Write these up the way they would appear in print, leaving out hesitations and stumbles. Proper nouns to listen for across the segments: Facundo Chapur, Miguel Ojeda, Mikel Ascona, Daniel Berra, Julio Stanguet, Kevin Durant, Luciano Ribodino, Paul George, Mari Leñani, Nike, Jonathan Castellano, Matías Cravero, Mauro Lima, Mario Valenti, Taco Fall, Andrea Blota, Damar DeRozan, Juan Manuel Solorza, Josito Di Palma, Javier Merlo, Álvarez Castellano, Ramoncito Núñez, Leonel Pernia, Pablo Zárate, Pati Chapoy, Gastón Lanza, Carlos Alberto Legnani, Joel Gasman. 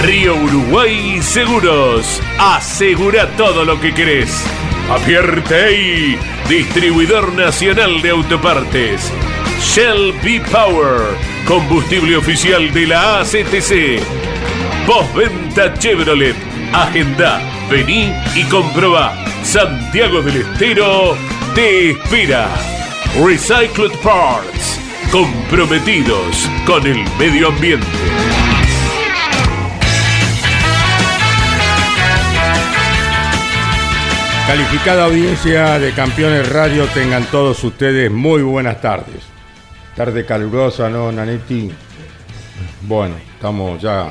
Río Uruguay Seguros. Asegura todo lo que querés. Apierte, distribuidor nacional de autopartes. Shell V-Power, combustible oficial de la ACTC. Postventa Chevrolet. Agenda, vení y comprobá. Santiago del Estero te espera. Recycled Parts, comprometidos con el medio ambiente. Calificada audiencia de Campeones Radio, tengan todos ustedes muy buenas tardes. Tarde calurosa, ¿no, Nanetti? Bueno, estamos ya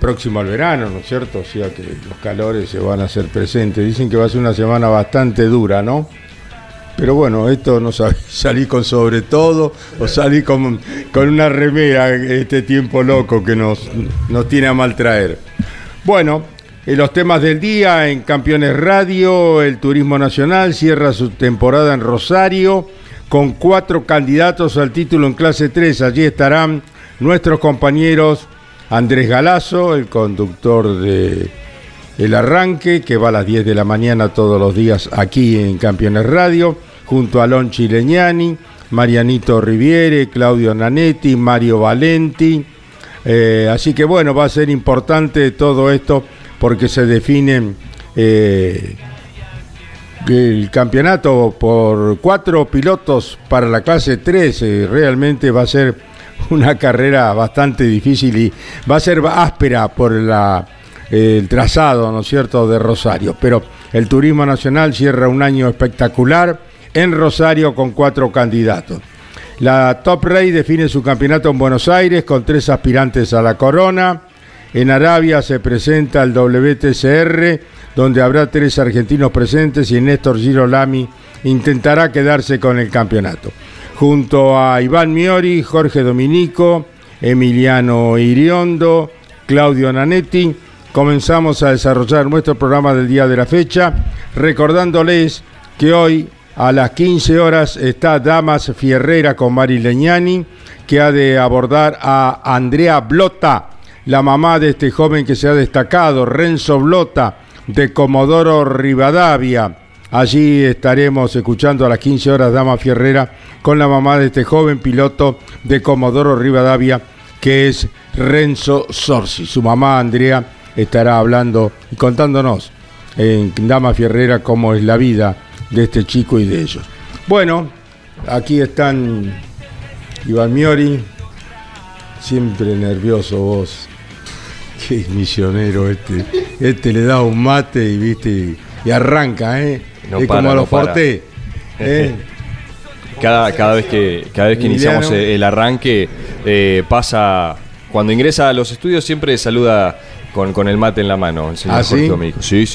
próximo al verano, ¿no es cierto? O sea que los calores se van a hacer presentes. Dicen que va a ser una semana bastante dura, ¿no? Pero bueno, esto no sabés, salí con sobre todo o salí con una remera este tiempo loco que nos tiene a maltraer. Bueno, los temas del día en Campeones Radio. El turismo nacional cierra su temporada en Rosario con 4 candidatos al título en clase 3. Allí estarán nuestros compañeros Andrés Galasso, el conductor de El Arranque, que va a las 10 de la mañana todos los días aquí en Campeones Radio, junto a Lonchi Leñani, Marianito Riviere, Claudio Nanetti, Mario Valenti. Así que bueno, va a ser importante todo esto porque se definen el campeonato por 4 pilotos para la clase 3. Realmente va a ser una carrera bastante difícil y va a ser áspera por el trazado, ¿no es cierto?, de Rosario. Pero el turismo nacional cierra un año espectacular en Rosario con 4 candidatos. La Top Race define su campeonato en Buenos Aires con 3 aspirantes a la corona. En Arabia se presenta el WTCR, donde habrá 3 argentinos presentes y Néstor Girolami intentará quedarse con el campeonato. Junto a Iván Miori, Jorge Dominico, Emiliano Iriondo, Claudio Nanetti, comenzamos a desarrollar nuestro programa del día de la fecha, recordándoles que hoy a las 15 horas está Damas Fierrera con Mari Leñani, que ha de abordar a Andrea Blota, la mamá de este joven que se ha destacado, Renzo Blota, de Comodoro Rivadavia. Allí estaremos escuchando a las 15 horas Damas Fierrera con la mamá de este joven piloto de Comodoro Rivadavia, que es Renzo Sorci. Su mamá, Andrea, estará hablando y contándonos en Dama Fierrera cómo es la vida de este chico y de ellos. Bueno, aquí están Iván Miori, siempre nervioso vos. Qué misionero este. Este le da un mate y viste y arranca, No es para, como a los Forte. Cada vez que iniciamos el arranque, pasa. Cuando ingresa a los estudios siempre saluda con el mate en la mano, el señor Jorge Dominico. Sí.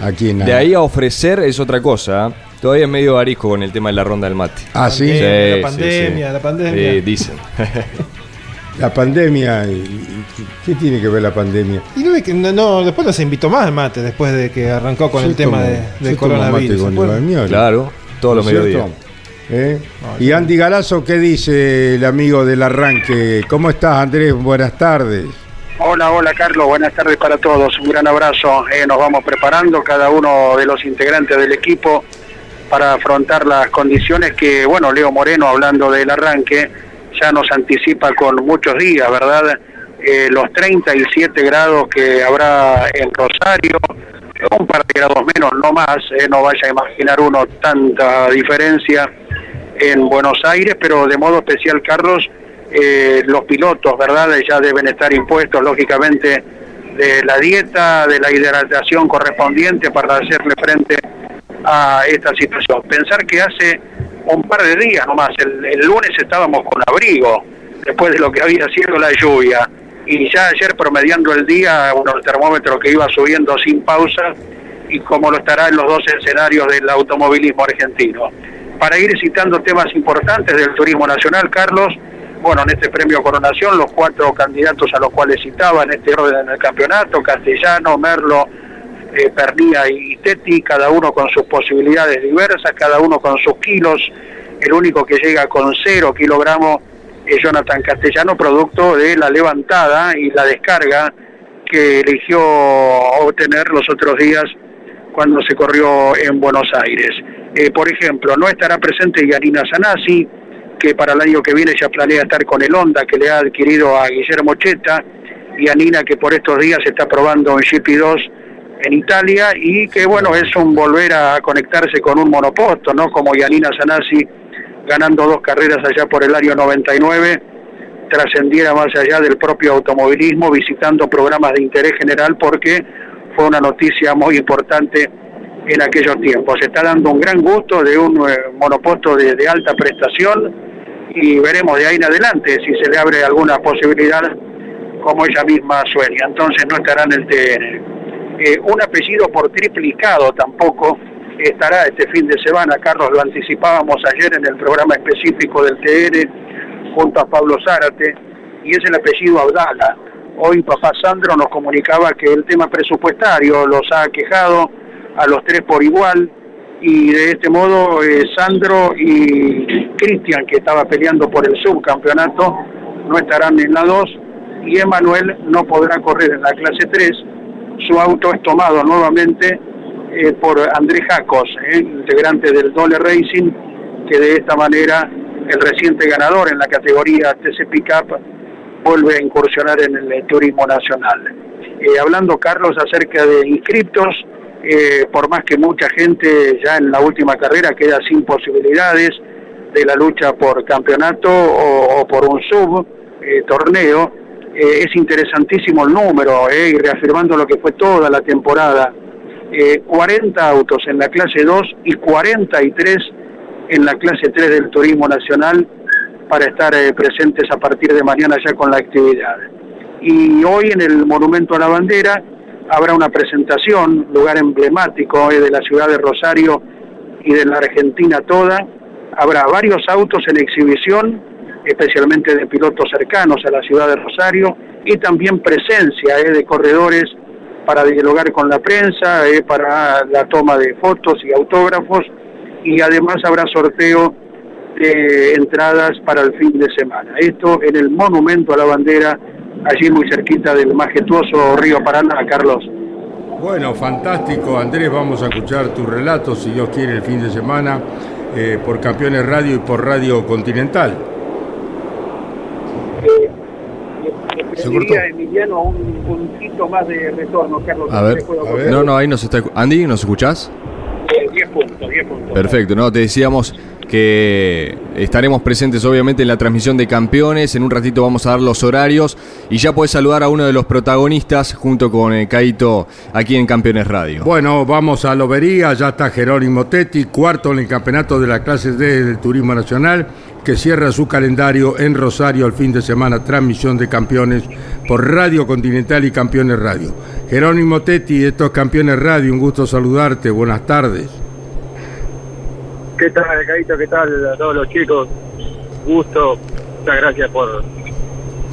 Aquí de ahí a ofrecer es otra cosa. Todavía es medio arisco con el tema de la ronda del mate. ¿Ah, sí? La pandemia. Dicen. La pandemia. ¿Qué tiene que ver la pandemia? Y no, después no se invitó más al mate, después de que arrancó con el tema de coronavirus. Mate con Iván Miori. Claro, todos los mediodías. Y Andy Galasso, ¿qué dice el amigo del arranque? ¿Cómo estás, Andrés? Buenas tardes. Hola, Carlos. Buenas tardes para todos. Un gran abrazo. Nos vamos preparando, cada uno de los integrantes del equipo, para afrontar las condiciones que, bueno, Leo Moreno, hablando del arranque, ya nos anticipa con muchos días, ¿verdad? Los 37 grados que habrá en Rosario, un par de grados menos, no más. No vaya a imaginar uno tanta diferencia en Buenos Aires, pero de modo especial, Carlos, los pilotos, ¿verdad?, ya deben estar impuestos, lógicamente, de la dieta, de la hidratación correspondiente para hacerle frente a esta situación. Pensar que hace un par de días nomás, el lunes estábamos con abrigo, después de lo que había sido la lluvia. y ya ayer promediando el día, bueno, el termómetro que iba subiendo sin pausa, y como lo estará en los dos escenarios del automovilismo argentino. Para ir citando temas importantes del turismo nacional, Carlos, bueno, en este premio Coronación, los cuatro candidatos a los cuales citaba en este orden en el campeonato, Castellano, Merlo, Pernia y Tetti, cada uno con sus posibilidades diversas, cada uno con sus kilos. El único que llega con 0 kilogramos es Jonathan Castellano, producto de la levantada y la descarga que eligió obtener los otros días cuando se corrió en Buenos Aires. Por ejemplo, no estará presente Yanina Zanassi, que para el año que viene ya planea estar con el Honda que le ha adquirido a Guillermo Cheta. Yanina, que por estos días está probando en GP2 en Italia, y que bueno, es un volver a conectarse con un monoposto, ¿no? Como Yanina Zanassi, ganando 2 carreras allá por el año 99, trascendiera más allá del propio automovilismo, visitando programas de interés general, porque fue una noticia muy importante en aquellos tiempos. Se está dando un gran gusto de un monoposto de alta prestación, y veremos de ahí en adelante si se le abre alguna posibilidad como ella misma sueña. Entonces no estará en el TN. Un apellido por triplicado tampoco estará este fin de semana, Carlos, lo anticipábamos ayer en el programa específico del TN junto a Pablo Zárate, y es el apellido Abdala. Hoy papá Sandro nos comunicaba que el tema presupuestario los ha quejado a los tres por igual, y de este modo Sandro y Cristian, que estaba peleando por el subcampeonato, no estarán en la 2, y Emanuel no podrá correr en la clase 3. Su auto es tomado nuevamente por Andrés Jacos, integrante del Dole Racing, que de esta manera el reciente ganador en la categoría TC Pickup vuelve a incursionar en el turismo nacional. Hablando, Carlos, acerca de inscriptos, por más que mucha gente ya en la última carrera queda sin posibilidades de la lucha por campeonato o por un sub-torneo, es interesantísimo el número, y reafirmando lo que fue toda la temporada, 40 autos en la clase 2 y 43 en la clase 3 del turismo nacional para estar presentes a partir de mañana ya con la actividad. Y hoy en el Monumento a la Bandera habrá una presentación, lugar emblemático de la ciudad de Rosario y de la Argentina toda. Habrá varios autos en exhibición, especialmente de pilotos cercanos a la ciudad de Rosario, y también presencia de corredores para dialogar con la prensa, para la toma de fotos y autógrafos, y además habrá sorteo de entradas para el fin de semana. Esto en el Monumento a la Bandera, allí muy cerquita del majestuoso río Paraná, Carlos. Bueno, fantástico, Andrés, vamos a escuchar tu relato, si Dios quiere, el fin de semana, por Campeones Radio y por Radio Continental. Diría, Emiliano, un puntito más de retorno, Carlos. A ver, no, ahí nos está. Andy, ¿nos escuchás? 10 puntos. Perfecto, no, te decíamos que estaremos presentes obviamente en la transmisión de Campeones. En un ratito vamos a dar los horarios y ya podés saludar a uno de los protagonistas junto con Caito aquí en Campeones Radio. Bueno, vamos a Lobería, ya está Jerónimo Tetti, cuarto en el campeonato de la clase D del Turismo Nacional, que cierra su calendario en Rosario el fin de semana, transmisión de Campeones por Radio Continental y Campeones Radio. Jerónimo Tetti, esto es Campeones Radio, un gusto saludarte, buenas tardes. ¿Qué tal, Caito? ¿Qué tal a todos los chicos? Gusto, muchas gracias por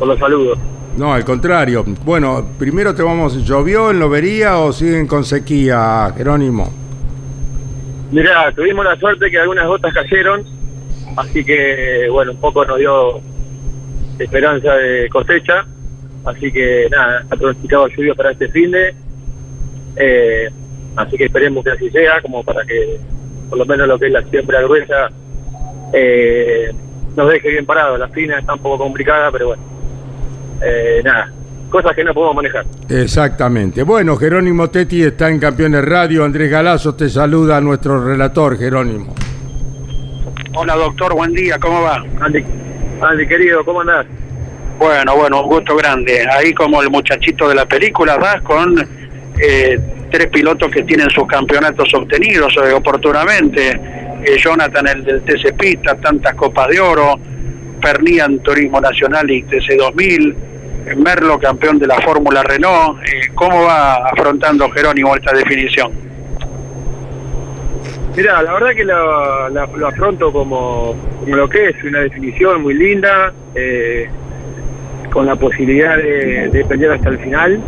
los saludos. No, al contrario. Bueno, primero te vamos, ¿llovió en Lobería o siguen con sequía, Jerónimo? Mirá, tuvimos la suerte que algunas gotas cayeron, así que bueno, un poco nos dio esperanza de cosecha, así que nada, ha pronosticado lluvia para este finde, así que esperemos que así sea, como para que por lo menos lo que es la siembra gruesa nos deje bien parado. La fina está un poco complicada, pero bueno, nada, cosas que no podemos manejar. Exactamente. Bueno, Jerónimo Tetti está en Campeones Radio. Andrés Galasso te saluda, a nuestro relator, Jerónimo. Hola, doctor, buen día, ¿cómo va? Andy, querido, ¿cómo andás? Bueno, un gusto grande. Ahí como el muchachito de la película, vas con 3 pilotos que tienen sus campeonatos obtenidos oportunamente. Jonathan, el del TC Pista, tantas copas de oro, Pernia en Turismo Nacional y TC 2000, Merlo, campeón de la Fórmula Renault. ¿Cómo va afrontando Jerónimo esta definición? Mirá, la verdad que lo afronto como lo que es, una definición muy linda, con la posibilidad de pelear hasta el final.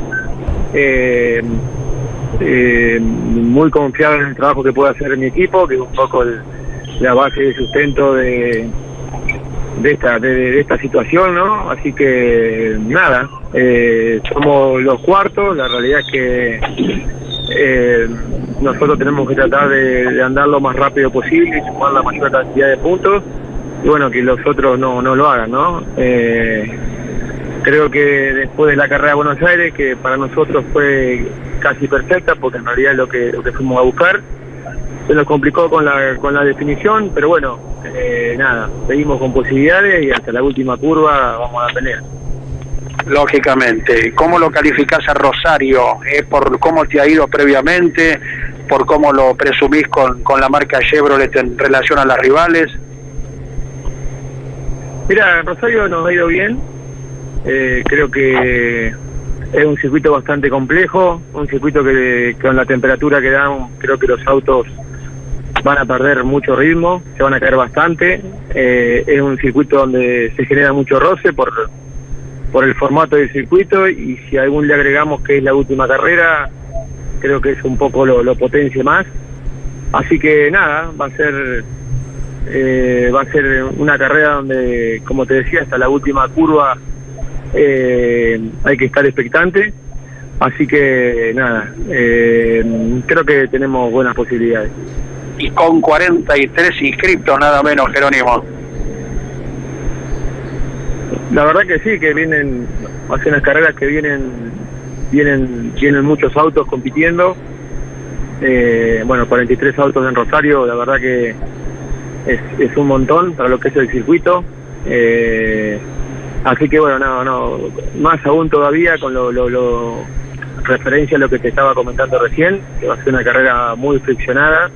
Muy confiado en el trabajo que puede hacer mi equipo, que es un poco la base de sustento de esta situación, ¿no? Así que nada, somos los cuartos. La realidad es que nosotros tenemos que tratar de andar lo más rápido posible y sumar la mayor cantidad de puntos, y bueno, que los otros no lo hagan, ¿no? Creo que después de la carrera de Buenos Aires, que para nosotros fue casi perfecta, porque en realidad es lo que fuimos a buscar, se nos complicó con la definición, pero bueno, nada, seguimos con posibilidades y hasta la última curva vamos a pelear. Lógicamente, ¿cómo lo calificás a Rosario? ¿Por cómo te ha ido previamente? ¿Por cómo lo presumís con la marca Chevrolet en relación a las rivales? Mira, Rosario nos ha ido bien. Creo que es un circuito bastante complejo, un circuito que con la temperatura que dan, creo que los autos van a perder mucho ritmo, se van a caer bastante. Es un circuito donde se genera mucho roce por el formato del circuito, y si aún le agregamos que es la última carrera, creo que es un poco lo potencia más. Así que nada, va a ser una carrera donde, como te decía, hasta la última curva hay que estar expectante. Así que nada, creo que tenemos buenas posibilidades. Y con 43 inscriptos nada menos, Jerónimo. La verdad que sí, que vienen, hace unas carreras que vienen muchos autos compitiendo. Bueno, 43 autos en Rosario, la verdad que es un montón para lo que es el circuito. Así que bueno, más aún todavía con lo referencia a lo que te estaba comentando recién, que va a ser una carrera muy friccionada,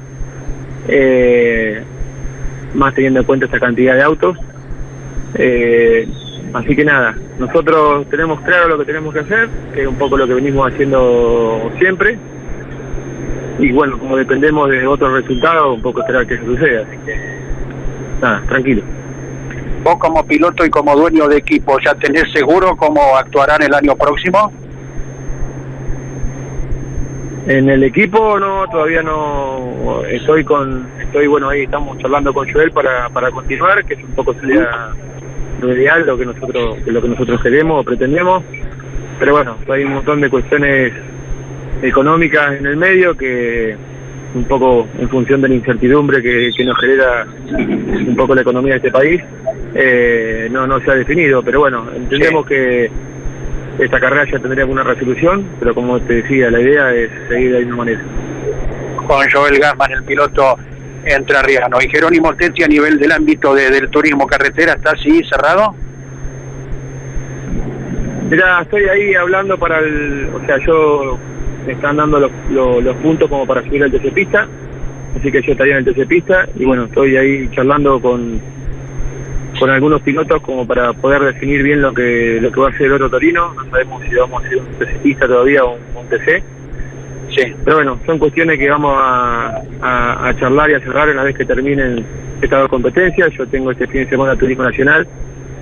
más teniendo en cuenta esta cantidad de autos. Así que nada, nosotros tenemos claro lo que tenemos que hacer, que es un poco lo que venimos haciendo siempre, y bueno, como dependemos de otros resultados, un poco esperar que eso suceda. Así que nada, tranquilo. Vos, como piloto y como dueño de equipo, ¿ya tenés seguro cómo actuarán el año próximo? En el equipo no, todavía no. Bueno, ahí estamos charlando con Joel para continuar, que es un poco sería lo ideal, lo que nosotros queremos o pretendemos. Pero bueno, hay un montón de cuestiones económicas en el medio que, un poco en función de la incertidumbre que nos genera un poco la economía de este país, no se ha definido, pero bueno, entendemos que esta carrera ya tendría alguna resolución, pero como te decía, la idea es seguir de la misma manera. Con Joel Gasman, el piloto entrerriano. ¿Y Jerónimo Tetti a nivel del ámbito del turismo carretera está así cerrado? Mirá, estoy ahí hablando para me están dando los puntos como para subir al TC Pista, así que yo estaría en el TC Pista, y bueno, estoy ahí charlando con algunos pilotos como para poder definir bien lo que va a ser el Oro Torino. No sabemos si vamos a hacer un TC Pista todavía o un TC, pero bueno, son cuestiones que vamos a charlar y a cerrar una vez que terminen estas dos competencias. Yo tengo este fin de semana Turismo Nacional,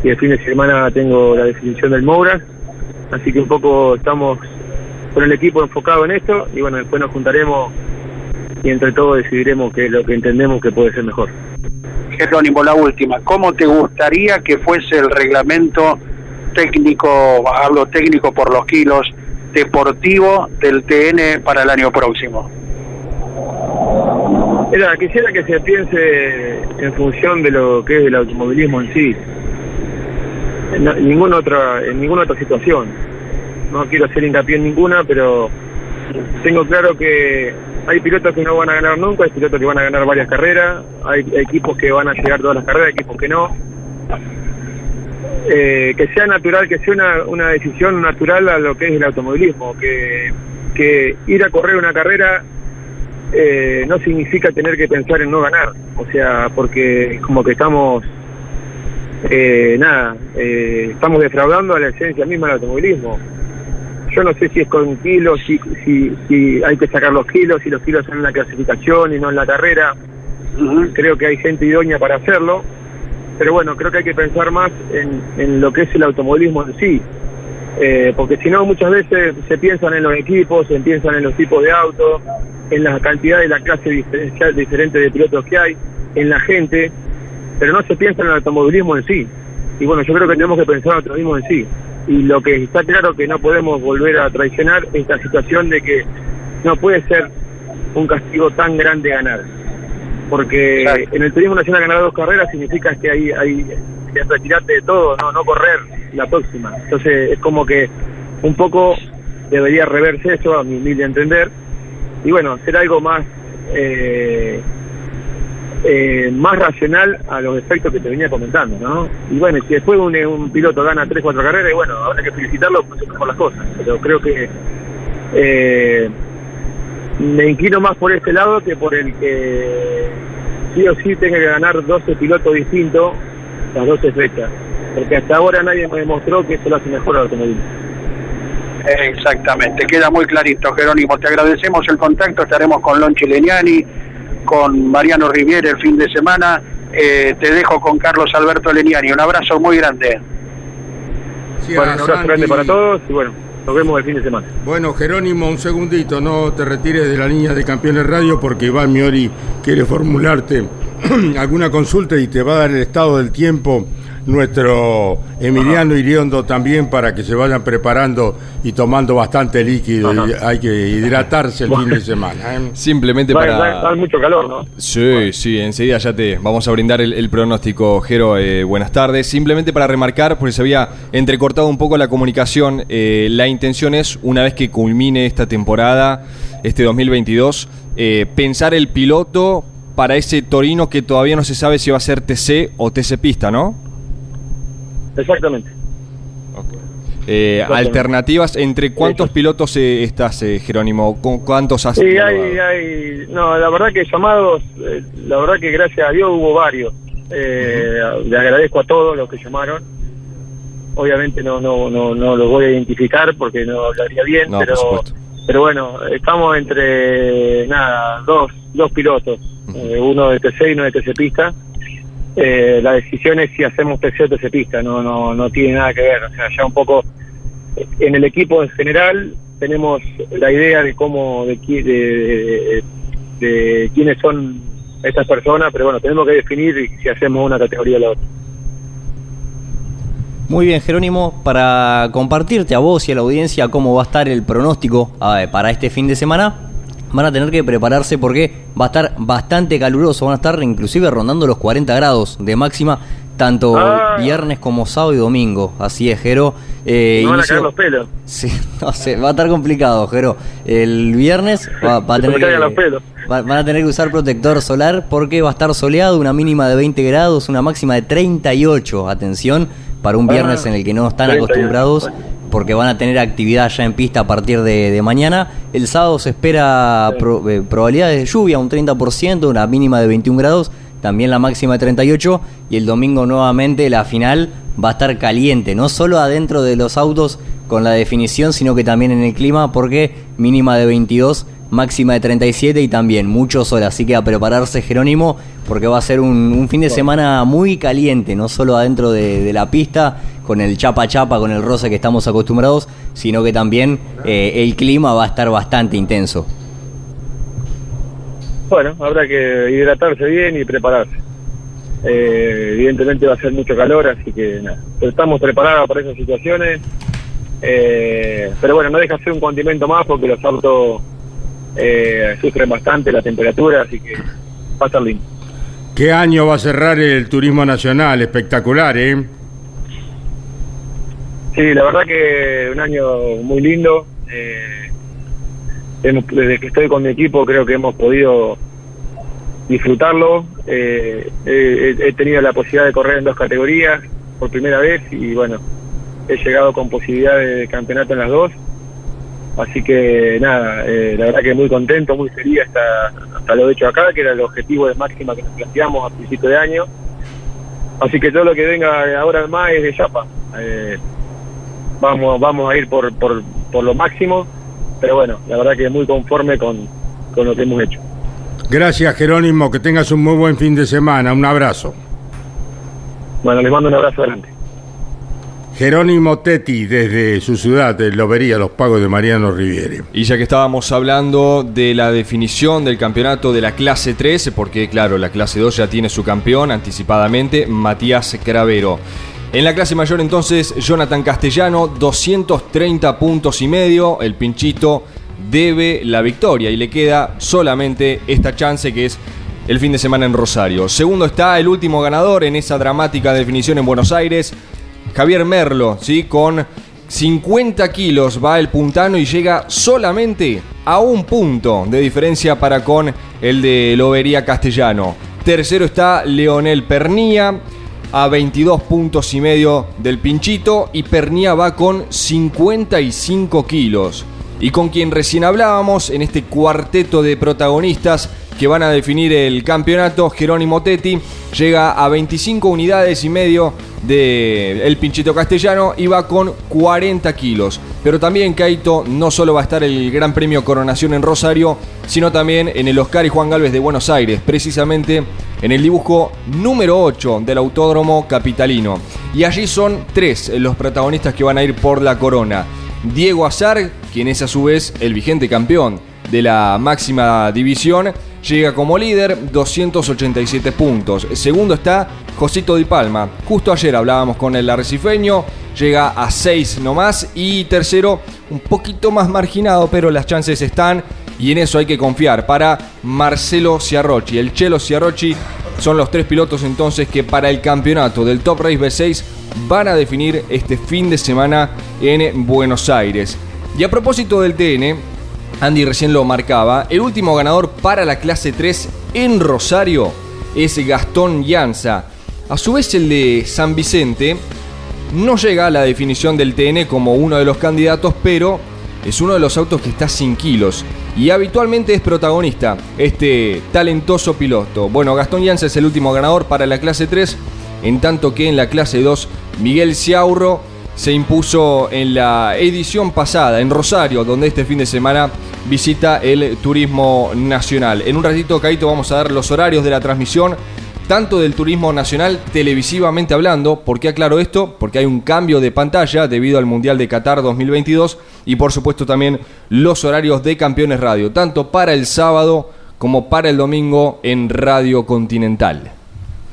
y el fin de semana tengo la definición del Mouras, así que un poco estamos con el equipo enfocado en esto, y bueno, después nos juntaremos y entre todos decidiremos qué es lo que entendemos que puede ser mejor. Jerónimo, la última, ¿cómo te gustaría que fuese el reglamento técnico, hablo técnico por los kilos, deportivo del TN para el año próximo? Quisiera que se piense en función de lo que es el automovilismo en sí, en ninguna otra situación. No quiero hacer hincapié en ninguna, pero tengo claro que hay pilotos que no van a ganar nunca, hay pilotos que van a ganar varias carreras, hay equipos que van a llegar todas las carreras, equipos que no. Que sea natural, que sea una decisión natural a lo que es el automovilismo, que ir a correr una carrera no significa tener que pensar en no ganar, o sea, porque como que estamos estamos defraudando a la esencia misma del automovilismo. Yo no sé si es con kilos, si hay que sacar los kilos, si los kilos son en la clasificación y no en la carrera. Creo que hay gente idónea para hacerlo, pero bueno, creo que hay que pensar más en lo que es el automovilismo en sí, porque si no, muchas veces se piensan en los equipos, se piensan en los tipos de autos, en la cantidad de la clase diferente de pilotos que hay, en la gente, pero no se piensa en el automovilismo en sí. Y bueno, yo creo que tenemos que pensar en el automovilismo en sí. Y lo que está claro que no podemos volver a traicionar esta situación de que no puede ser un castigo tan grande ganar, porque exacto, en el turismo nacional ganar 2 carreras significa que hay que retirarte de todo, no correr la próxima. Entonces es como que un poco debería reverse eso, a mi humilde entender, y bueno, ser algo más más racional a los efectos que te venía comentando, ¿no? Y bueno, si después un piloto gana 3-4 carreras, y bueno, habrá que felicitarlo por las cosas, pero creo que me inclino más por ese lado que por el que sí o sí tenga que ganar 12 pilotos distintos las 12 fechas, porque hasta ahora nadie me demostró que eso lo hace mejor al automovilismo. Exactamente, queda muy clarito, Jerónimo. Te agradecemos el contacto, estaremos con Lonchi Leñani, con Mariano Riviere el fin de semana. Te dejo con Carlos Alberto Legnani. Un abrazo muy grande. Sí, bueno, un abrazo grande para todos y bueno, nos vemos el fin de semana. Bueno, Jerónimo, un segundito, no te retires de la línea de Campeones Radio porque Iván Miori quiere formularte alguna consulta y te va a dar el estado del tiempo nuestro Emiliano Iriondo también, para que se vayan preparando y tomando bastante líquido. Hay que hidratarse el fin de semana, ¿eh? Simplemente va mucho calor, ¿no? Sí, enseguida ya te vamos a brindar el pronóstico, Jero. Buenas tardes. Simplemente para remarcar, porque se había entrecortado un poco la comunicación, la intención es, una vez que culmine esta temporada, este 2022, pensar el piloto para ese Torino que todavía no se sabe si va a ser TC o TC Pista, ¿no? Exactamente. Okay. Alternativas, ¿entre cuántos pilotos estás, Jerónimo? ¿Cuántos has? Sí, no, la verdad que llamados, la verdad que gracias a Dios hubo varios. Le agradezco a todos los que llamaron. Obviamente no los voy a identificar porque no hablaría bien, pero bueno, estamos entre dos pilotos, uno de TC y uno de TC Pista. La decisión es si hacemos TC o TC Pista, no tiene nada que ver. O sea, ya un poco en el equipo en general tenemos la idea de cómo, de quiénes son estas personas, pero bueno, tenemos que definir si hacemos una categoría o la otra. Muy bien, Jerónimo, para compartirte a vos y a la audiencia cómo va a estar el pronóstico para este fin de semana, van a tener que prepararse porque va a estar bastante caluroso, van a estar inclusive rondando los 40 grados de máxima, tanto viernes como sábado y domingo. Así es, Jero. No van a caer los pelos. Sí, no sé, va a estar complicado, Jero. El viernes va a tener que los pelos. Van a tener que usar protector solar porque va a estar soleado, una mínima de 20 grados, una máxima de 38. Atención, para un viernes en el que no están acostumbrados, porque van a tener actividad ya en pista a partir de mañana. El sábado se espera probabilidades de lluvia, un 30%, una mínima de 21 grados, también la máxima de 38, y el domingo nuevamente la final va a estar caliente, no solo adentro de los autos con la definición, sino que también en el clima, porque mínima de 22, máxima de 37 y también mucho sol. Así que a prepararse, Jerónimo, porque va a ser un fin de semana muy caliente, no solo adentro de la pista, con el chapa-chapa, con el roce que estamos acostumbrados, sino que también el clima va a estar bastante intenso. Bueno, habrá que hidratarse bien y prepararse. Evidentemente va a ser mucho calor, así que nada, estamos preparados para esas situaciones. Pero bueno, no deja de ser un condimento más porque los autos sufren bastante la temperatura, así que va a estar lindo. ¿Qué año va a cerrar el turismo nacional? Espectacular, ¿eh? Sí, la verdad que un año muy lindo. Desde que estoy con mi equipo creo que hemos podido disfrutarlo. He tenido la posibilidad de correr en 2 categorías por primera vez y bueno, he llegado con posibilidad de campeonato en las 2. Así que nada, la verdad que muy contento, muy feliz hasta lo hecho acá, que era el objetivo de máxima que nos planteamos a principio de año. Así que todo lo que venga ahora más es de chapa. Vamos a ir por lo máximo, pero bueno, la verdad que muy conforme con lo que hemos hecho. Gracias, Jerónimo, que tengas un muy buen fin de semana. Un abrazo. Bueno, les mando un abrazo adelante. Jerónimo Tetti, desde su ciudad, Lobería, Los Pagos de Mariano Riviere. Y ya que estábamos hablando de la definición del campeonato de la clase 3, porque claro, la clase 2 ya tiene su campeón anticipadamente, Matías Cravero. En la clase mayor entonces, Jonathan Castellano, 230.5 puntos, el pinchito debe la victoria y le queda solamente esta chance que es el fin de semana en Rosario. Segundo está el último ganador en esa dramática definición en Buenos Aires, Javier Merlo, ¿sí? Con 50 kilos va el puntano y llega solamente a un punto de diferencia para con el de Lobería Castellano. Tercero está Leonel Pernia a 22.5 puntos del pinchito y Pernia va con 55 kilos. Y con quien recién hablábamos en este cuarteto de protagonistas que van a definir el campeonato, Jerónimo Tetti llega a 25.5 unidades del pinchito castellano y va con 40 kilos. Pero también, Caito, no solo va a estar el Gran Premio Coronación en Rosario, sino también en el Oscar y Juan Gálvez de Buenos Aires, precisamente en el dibujo número 8 del Autódromo Capitalino. Y allí son tres los protagonistas que van a ir por la corona. Diego Azar, quien es a su vez el vigente campeón de la máxima división, llega como líder, 287 puntos. Segundo está Josito Di Palma. Justo ayer hablábamos con el arrecifeño, llega a 6 nomás. Y tercero, un poquito más marginado, pero las chances están y en eso hay que confiar, para Marcelo Ciarrocchi. El Chelo Ciarrocchi son los tres pilotos entonces que para el campeonato del Top Race B6 van a definir este fin de semana en Buenos Aires. Y a propósito del TN, Andy recién lo marcaba, el último ganador para la clase 3 en Rosario es Gastón Lanza. A su vez el de San Vicente no llega a la definición del TN como uno de los candidatos, pero es uno de los autos que está sin kilos y habitualmente es protagonista este talentoso piloto. Bueno, Gastón Lanza es el último ganador para la clase 3, en tanto que en la clase 2 Miguel Ciaurro se impuso en la edición pasada en Rosario, donde este fin de semana visita el Turismo Nacional. En un ratito, Caito, vamos a dar los horarios de la transmisión, tanto del Turismo Nacional televisivamente hablando. ¿Por qué aclaro esto? Porque hay un cambio de pantalla debido al Mundial de Qatar 2022 y por supuesto también los horarios de Campeones Radio, tanto para el sábado como para el domingo en Radio Continental.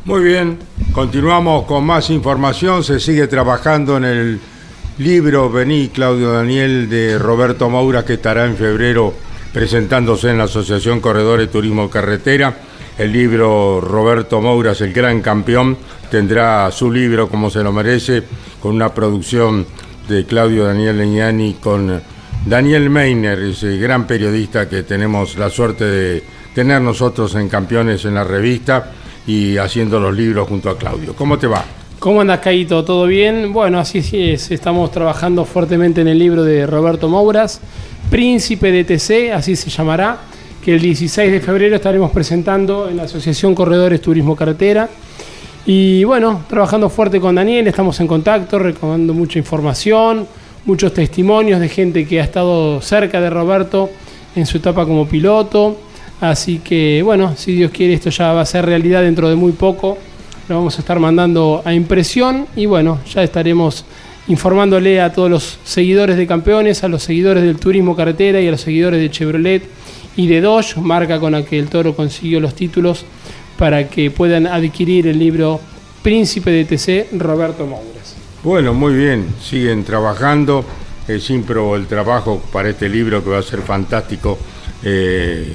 Muy bien, continuamos con más información. Se sigue trabajando en el libro Vení Claudio Daniel de Roberto Mouras, que estará en febrero presentándose en la Asociación Corredores Turismo Carretera. El libro Roberto Mouras, el gran campeón, tendrá su libro como se lo merece, con una producción de Claudio Daniel Legnani, con Daniel Meiner, ese gran periodista que tenemos la suerte de tener nosotros en Campeones en la revista, y haciendo los libros junto a Claudio. ¿Cómo te va? ¿Cómo andas, Caíto? ¿Todo bien? Bueno, así es. Estamos trabajando fuertemente en el libro de Roberto Mouras, Príncipe de TC, así se llamará, que el 16 de febrero estaremos presentando en la Asociación Corredores Turismo Carretera. Y bueno, trabajando fuerte con Daniel, estamos en contacto, recabando mucha información, muchos testimonios de gente que ha estado cerca de Roberto en su etapa como piloto. Así que, bueno, si Dios quiere, esto ya va a ser realidad dentro de muy poco. Lo vamos a estar mandando a impresión y, bueno, ya estaremos informándole a todos los seguidores de Campeones, a los seguidores del Turismo Carretera y a los seguidores de Chevrolet y de Dodge, marca con la que el Toro consiguió los títulos, para que puedan adquirir el libro Príncipe de TC, Roberto Mouras. Bueno, muy bien, siguen trabajando. Es ímprobo el trabajo para este libro que va a ser fantástico.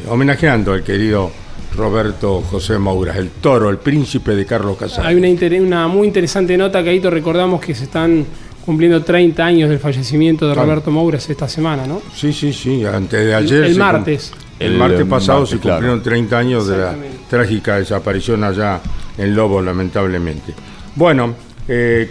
Homenajeando al querido Roberto José Mouras, el Toro, el príncipe de Carlos Casal. Hay una muy interesante nota, Caíto, recordamos que se están cumpliendo 30 años del fallecimiento de Roberto Mouras esta semana, ¿no? Sí, antes de ayer. El martes pasado, claro, cumplieron 30 años de la trágica desaparición allá en Lobo, lamentablemente. Bueno,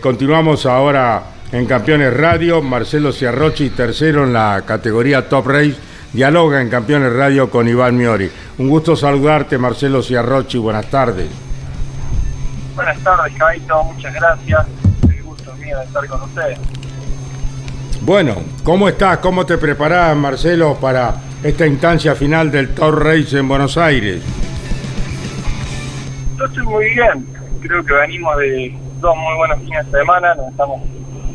continuamos ahora en Campeones Radio. Marcelo Ciarrocchi, tercero en la categoría Top Race, dialoga en Campeones Radio con Iván Miori. Un gusto saludarte, Marcelo Ciarrocchi, buenas tardes. Buenas tardes, Caito, muchas gracias. El gusto es mío de estar con ustedes. Bueno, ¿cómo estás? ¿Cómo te preparás, Marcelo, para esta instancia final del Tour Race en Buenos Aires? Yo estoy muy bien. Creo que venimos de dos muy buenos fines de semana.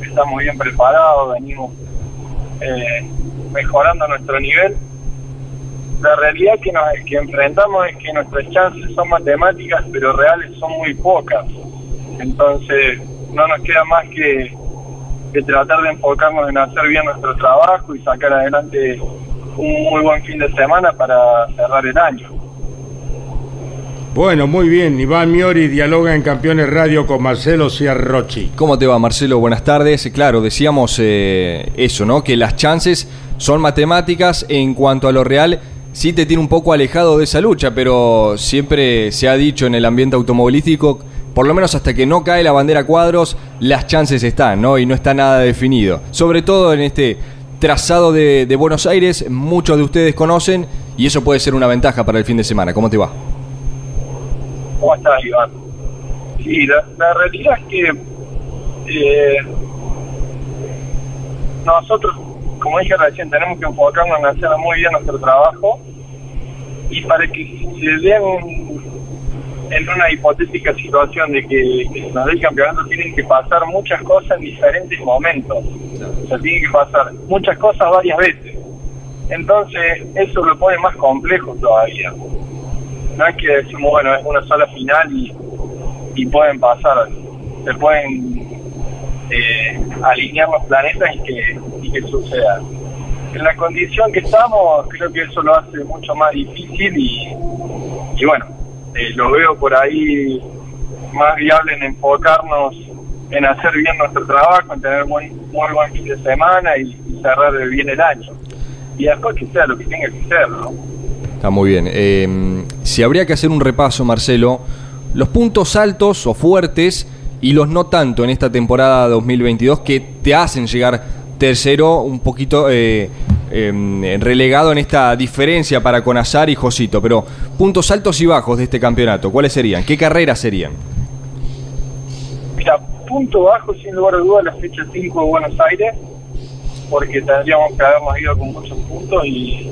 Estamos bien preparados, venimos mejorando nuestro nivel. La realidad que enfrentamos es que nuestras chances son matemáticas, pero reales son muy pocas. Entonces, no nos queda más que tratar de enfocarnos en hacer bien nuestro trabajo y sacar adelante un muy buen fin de semana para cerrar el año. Bueno, muy bien. Iván Miori dialoga en Campeones Radio con Marcelo Ciarrocchi. ¿Cómo te va, Marcelo? Buenas tardes. Claro, decíamos eso, ¿no? Que las chances son matemáticas. En cuanto a lo real, sí te tiene un poco alejado de esa lucha, pero siempre se ha dicho en el ambiente automovilístico, por lo menos hasta que no cae la bandera a cuadros, las chances están, ¿no? Y no está nada definido. Sobre todo en este trazado de Buenos Aires, muchos de ustedes conocen, y eso puede ser una ventaja para el fin de semana. ¿Cómo te va? ¿Cómo estás, Iván? Sí, la realidad es que nosotros, como dije recién, tenemos que enfocarnos en hacer muy bien nuestro trabajo, y para que se den en una hipotética situación de que se nos dé el campeonato, tienen que pasar muchas cosas en diferentes momentos. O sea, tienen que pasar muchas cosas varias veces. Entonces, eso lo pone más complejo todavía. No es que decimos, bueno, es una sola final y pueden pasar, se pueden alinear los planetas y que suceda. En la condición que estamos, creo que eso lo hace mucho más difícil y bueno, lo veo por ahí más viable en enfocarnos en hacer bien nuestro trabajo, en tener muy buen fin de semana y cerrar bien el año. Y después que sea lo que tenga que ser, ¿no? Está muy bien. Si habría que hacer un repaso, Marcelo, los puntos altos o fuertes y los no tanto en esta temporada 2022 que te hacen llegar tercero, un poquito relegado en esta diferencia para con Azar y Josito, pero puntos altos y bajos de este campeonato, ¿cuáles serían? ¿Qué carreras serían? Mira, punto bajo, sin lugar a dudas, la fecha 5 de Buenos Aires, porque tendríamos que habernos ido con muchos puntos y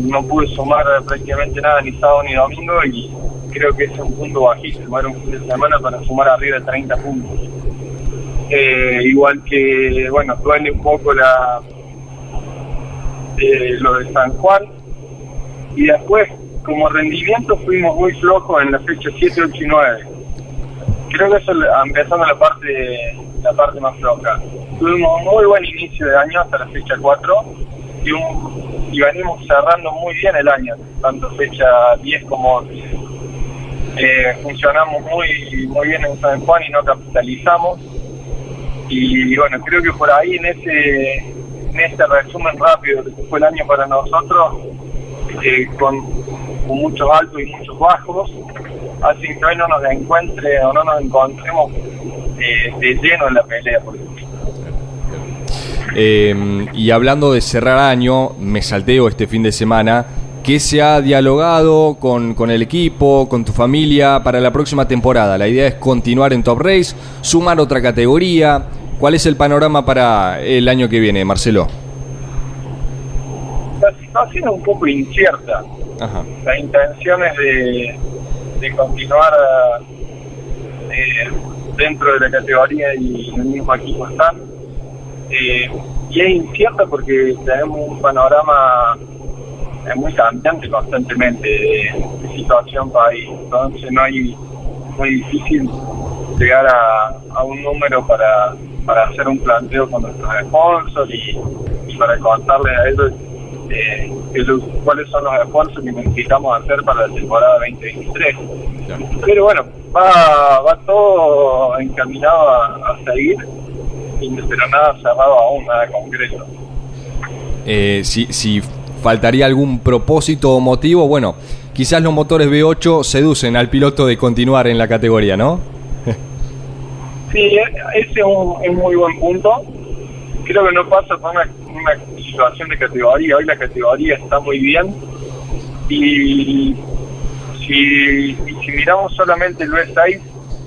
no pude sumar prácticamente nada ni sábado ni domingo, y creo que es un punto bajísimo, era un fin de semana para sumar arriba de 30 puntos. Igual que, bueno, duele un poco lo de San Juan, y después, como rendimiento, fuimos muy flojos en la fecha 7, 8 y 9. Creo que eso, empezando la parte más floja. Tuvimos un muy buen inicio de año hasta la fecha 4, y venimos cerrando muy bien el año, tanto fecha 10 como 11. Funcionamos muy bien en San Juan y no capitalizamos. Y bueno, creo que por ahí en este resumen rápido que fue el año para nosotros, con muchos altos y muchos bajos, así que hoy no nos encontremos de lleno en la pelea, por ejemplo. Y hablando de cerrar año, me salteo este fin de semana. ¿Qué se ha dialogado con el equipo, con tu familia para la próxima temporada? La idea es continuar en Top Race, sumar otra categoría. ¿Cuál es el panorama para el año que viene, Marcelo? La situación es un poco incierta. Ajá. La intención es de continuar dentro de la categoría y el mismo equipo están. Y es incierta porque tenemos un panorama muy cambiante constantemente de situación país, entonces no es difícil llegar a un número para hacer un planteo con nuestros sponsors y para contarles a ellos cuáles son los esfuerzos que necesitamos hacer para la temporada 2023. Pero bueno, va todo encaminado a seguir, pero nada cerrado aún, nada concreto. Si faltaría algún propósito o motivo, bueno, quizás los motores V8 seducen al piloto de continuar en la categoría, ¿no? Sí, ese es un muy buen punto. Creo que no pasa por una situación de categoría. Hoy la categoría está muy bien, y si miramos solamente el V6,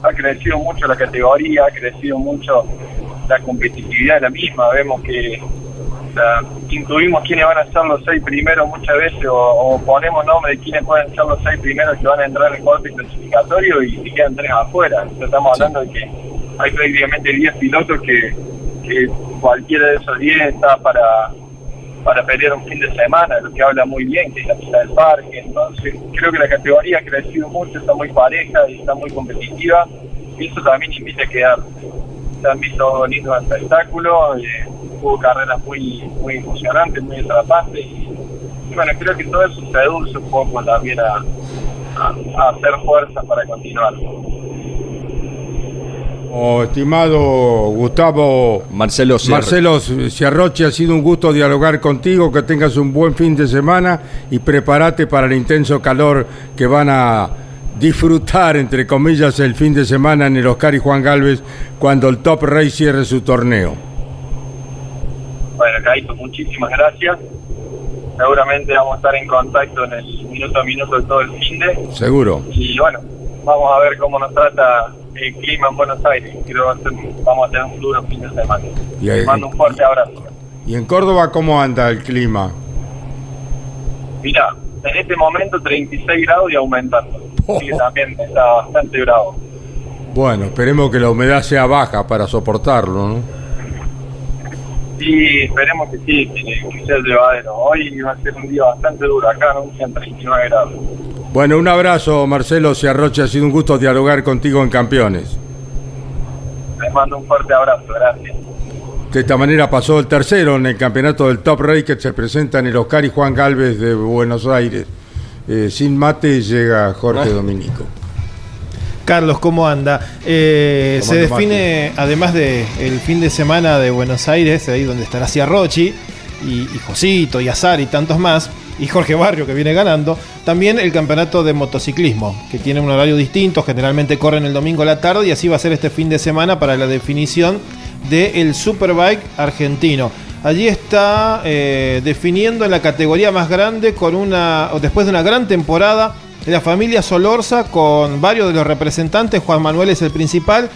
ha crecido mucho la categoría, ha crecido mucho la competitividad de la misma. Vemos que intuimos quiénes van a ser los seis primeros muchas veces, o ponemos nombre de quiénes pueden ser los seis primeros que van a entrar en el corte clasificatorio y quedan tres afuera. Entonces, estamos hablando de que hay prácticamente 10 pilotos que cualquiera de esos 10 está para pelear un fin de semana, lo que habla muy bien, que es la pista del parque. Entonces creo que la categoría ha crecido mucho, está muy pareja y está muy competitiva, y eso también invita a quedar. Se han visto lindos espectáculos, hubo carreras muy emocionantes, muy atrapantes, y bueno, creo que todo eso seduce un poco también a hacer fuerza para continuar. Estimado Gustavo, Marcelo Ciarrocchi, ha sido un gusto dialogar contigo, que tengas un buen fin de semana y prepárate para el intenso calor que van a disfrutar, entre comillas, el fin de semana en el Oscar y Juan Galvez, cuando el Top Race cierre su torneo. Bueno, Caíto, muchísimas gracias. Seguramente vamos a estar en contacto en el minuto a minuto de todo el fin de. Seguro. Y bueno, vamos a ver cómo nos trata el clima en Buenos Aires. Creo que vamos a tener un duro fin de semana. Te mando un fuerte abrazo. ¿Y en Córdoba cómo anda el clima? Mirá, en este momento 36 grados y aumentando. Así que también está bastante bravo. Bueno, esperemos que la humedad sea baja para soportarlo, ¿no? Sí, esperemos que sí, que sea el llevadero. Hoy va a ser un día bastante duro acá, no sean 39 grados. Bueno, un abrazo, Marcelo Ciarrocchi, ha sido un gusto dialogar contigo en Campeones. Les mando un fuerte abrazo, gracias. De esta manera pasó el tercero en el campeonato del Top Race, que se presenta en el Oscar y Juan Galvez de Buenos Aires. Sin mate llega Jorge Dominico. Carlos, ¿cómo anda? Se define, además del fin de semana de Buenos Aires, ahí donde estará Ciarrocchi, y Josito, y Azar, y tantos más, y Jorge Barrio, que viene ganando, también el campeonato de motociclismo, que tiene un horario distinto, generalmente corren el domingo a la tarde, y así va a ser este fin de semana para la definición del Superbike argentino. Allí está definiendo en la categoría más grande, después de una gran temporada, la familia Solorza, con varios de los representantes. Juan Manuel es el principal,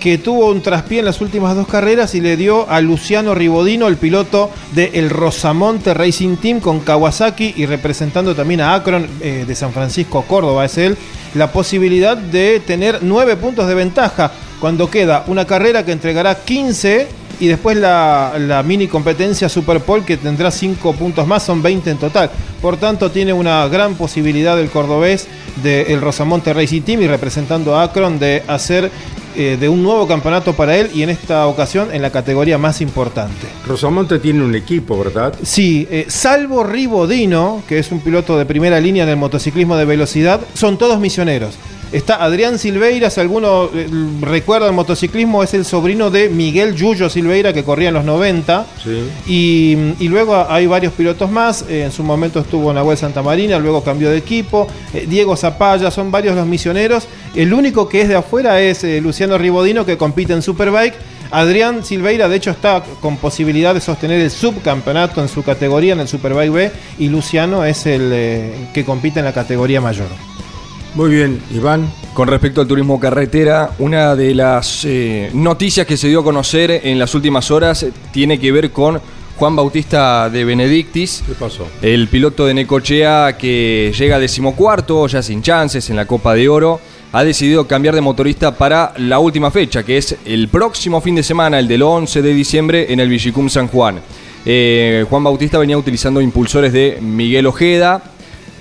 que tuvo un traspié en las últimas dos carreras y le dio a Luciano Ribodino, el piloto de el Rosamonte Racing Team con Kawasaki, y representando también a Akron de San Francisco, Córdoba, es él, la posibilidad de tener 9 puntos de ventaja cuando queda una carrera que entregará 15, y después la mini competencia Superpole, que tendrá 5 puntos más, son 20 en total. Por tanto, tiene una gran posibilidad el cordobés del Rosamonte Racing Team, y representando a Akron, de hacer de un nuevo campeonato para él, y en esta ocasión en la categoría más importante. Rosamonte tiene un equipo, ¿verdad? Sí, salvo Ribodino, que es un piloto de primera línea en el motociclismo de velocidad, son todos misioneros. Está Adrián Silveira, si alguno recuerda el motociclismo, es el sobrino de Miguel Yuyo Silveira, que corría en los 90. Sí. Y luego hay varios pilotos más. En su momento estuvo Nahuel Santamarina, luego cambió de equipo. Diego Zapalla, son varios los misioneros. El único que es de afuera es Luciano Ribodino, que compite en Superbike. Adrián Silveira, de hecho, está con posibilidad de sostener el subcampeonato en su categoría, en el Superbike B. Y Luciano es el que compite en la categoría mayor. Muy bien, Iván. Con respecto al turismo carretera, una de las noticias que se dio a conocer en las últimas horas tiene que ver con Juan Bautista de Benedictis. ¿Qué pasó? El piloto de Necochea, que llega 14º, ya sin chances en la Copa de Oro, ha decidido cambiar de motorista para la última fecha, que es el próximo fin de semana, el del 11 de diciembre, en el Villicum San Juan. Juan Bautista venía utilizando impulsores de Miguel Ojeda.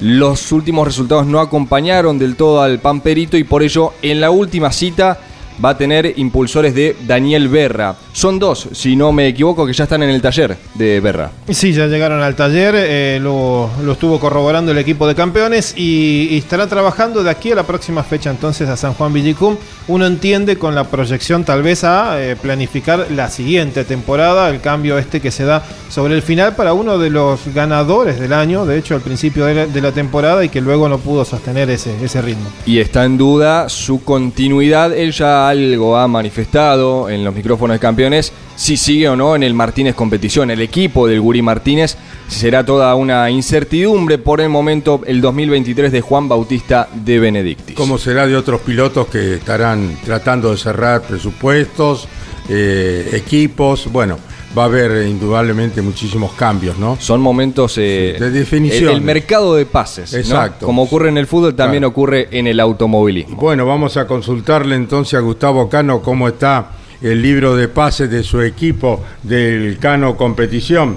Los últimos resultados no acompañaron del todo al Pamperito, y por ello en la última cita va a tener impulsores de Daniel Berra. Son 2, si no me equivoco, que ya están en el taller de Berra. Sí, ya llegaron al taller, lo estuvo corroborando el equipo de Campeones, y estará trabajando de aquí a la próxima fecha, entonces, a San Juan Villicum. Uno entiende, con la proyección tal vez a planificar la siguiente temporada, el cambio que se da sobre el final para uno de los ganadores del año, de hecho al principio de la temporada, y que luego no pudo sostener ese ritmo. Y está en duda su continuidad. Él ya algo ha manifestado en los micrófonos de Campeones Campeones, si sigue o no en el Martínez Competición. El equipo del Gurí Martínez será toda una incertidumbre por el momento, el 2023 de Juan Bautista de Benedictis. ¿Cómo será de otros pilotos que estarán tratando de cerrar presupuestos, equipos? Bueno, va a haber indudablemente muchísimos cambios, ¿no? Son momentos de definición. El mercado de pases. Exacto. ¿No? Como ocurre en el fútbol, también claro, ocurre en el automovilismo. Bueno, vamos a consultarle entonces a Gustavo Cano cómo está el libro de pases de su equipo del Cano Competición.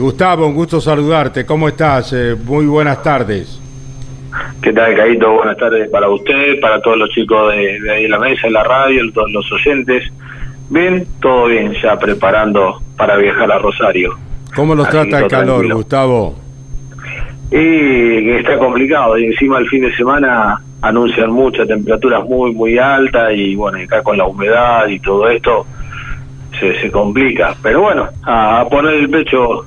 Gustavo, un gusto saludarte. ¿Cómo estás? Muy buenas tardes. ¿Qué tal, Caíto? Buenas tardes para usted, para todos los chicos de ahí en la mesa, en la radio, todos los oyentes. Bien, todo bien, ya preparando para viajar a Rosario. ¿Cómo los trata el calor, tranquilo, Gustavo? Y está complicado, y encima el fin de semana anuncian muchas temperaturas muy, muy altas, y bueno, acá con la humedad y todo esto se complica. Pero bueno, a poner el pecho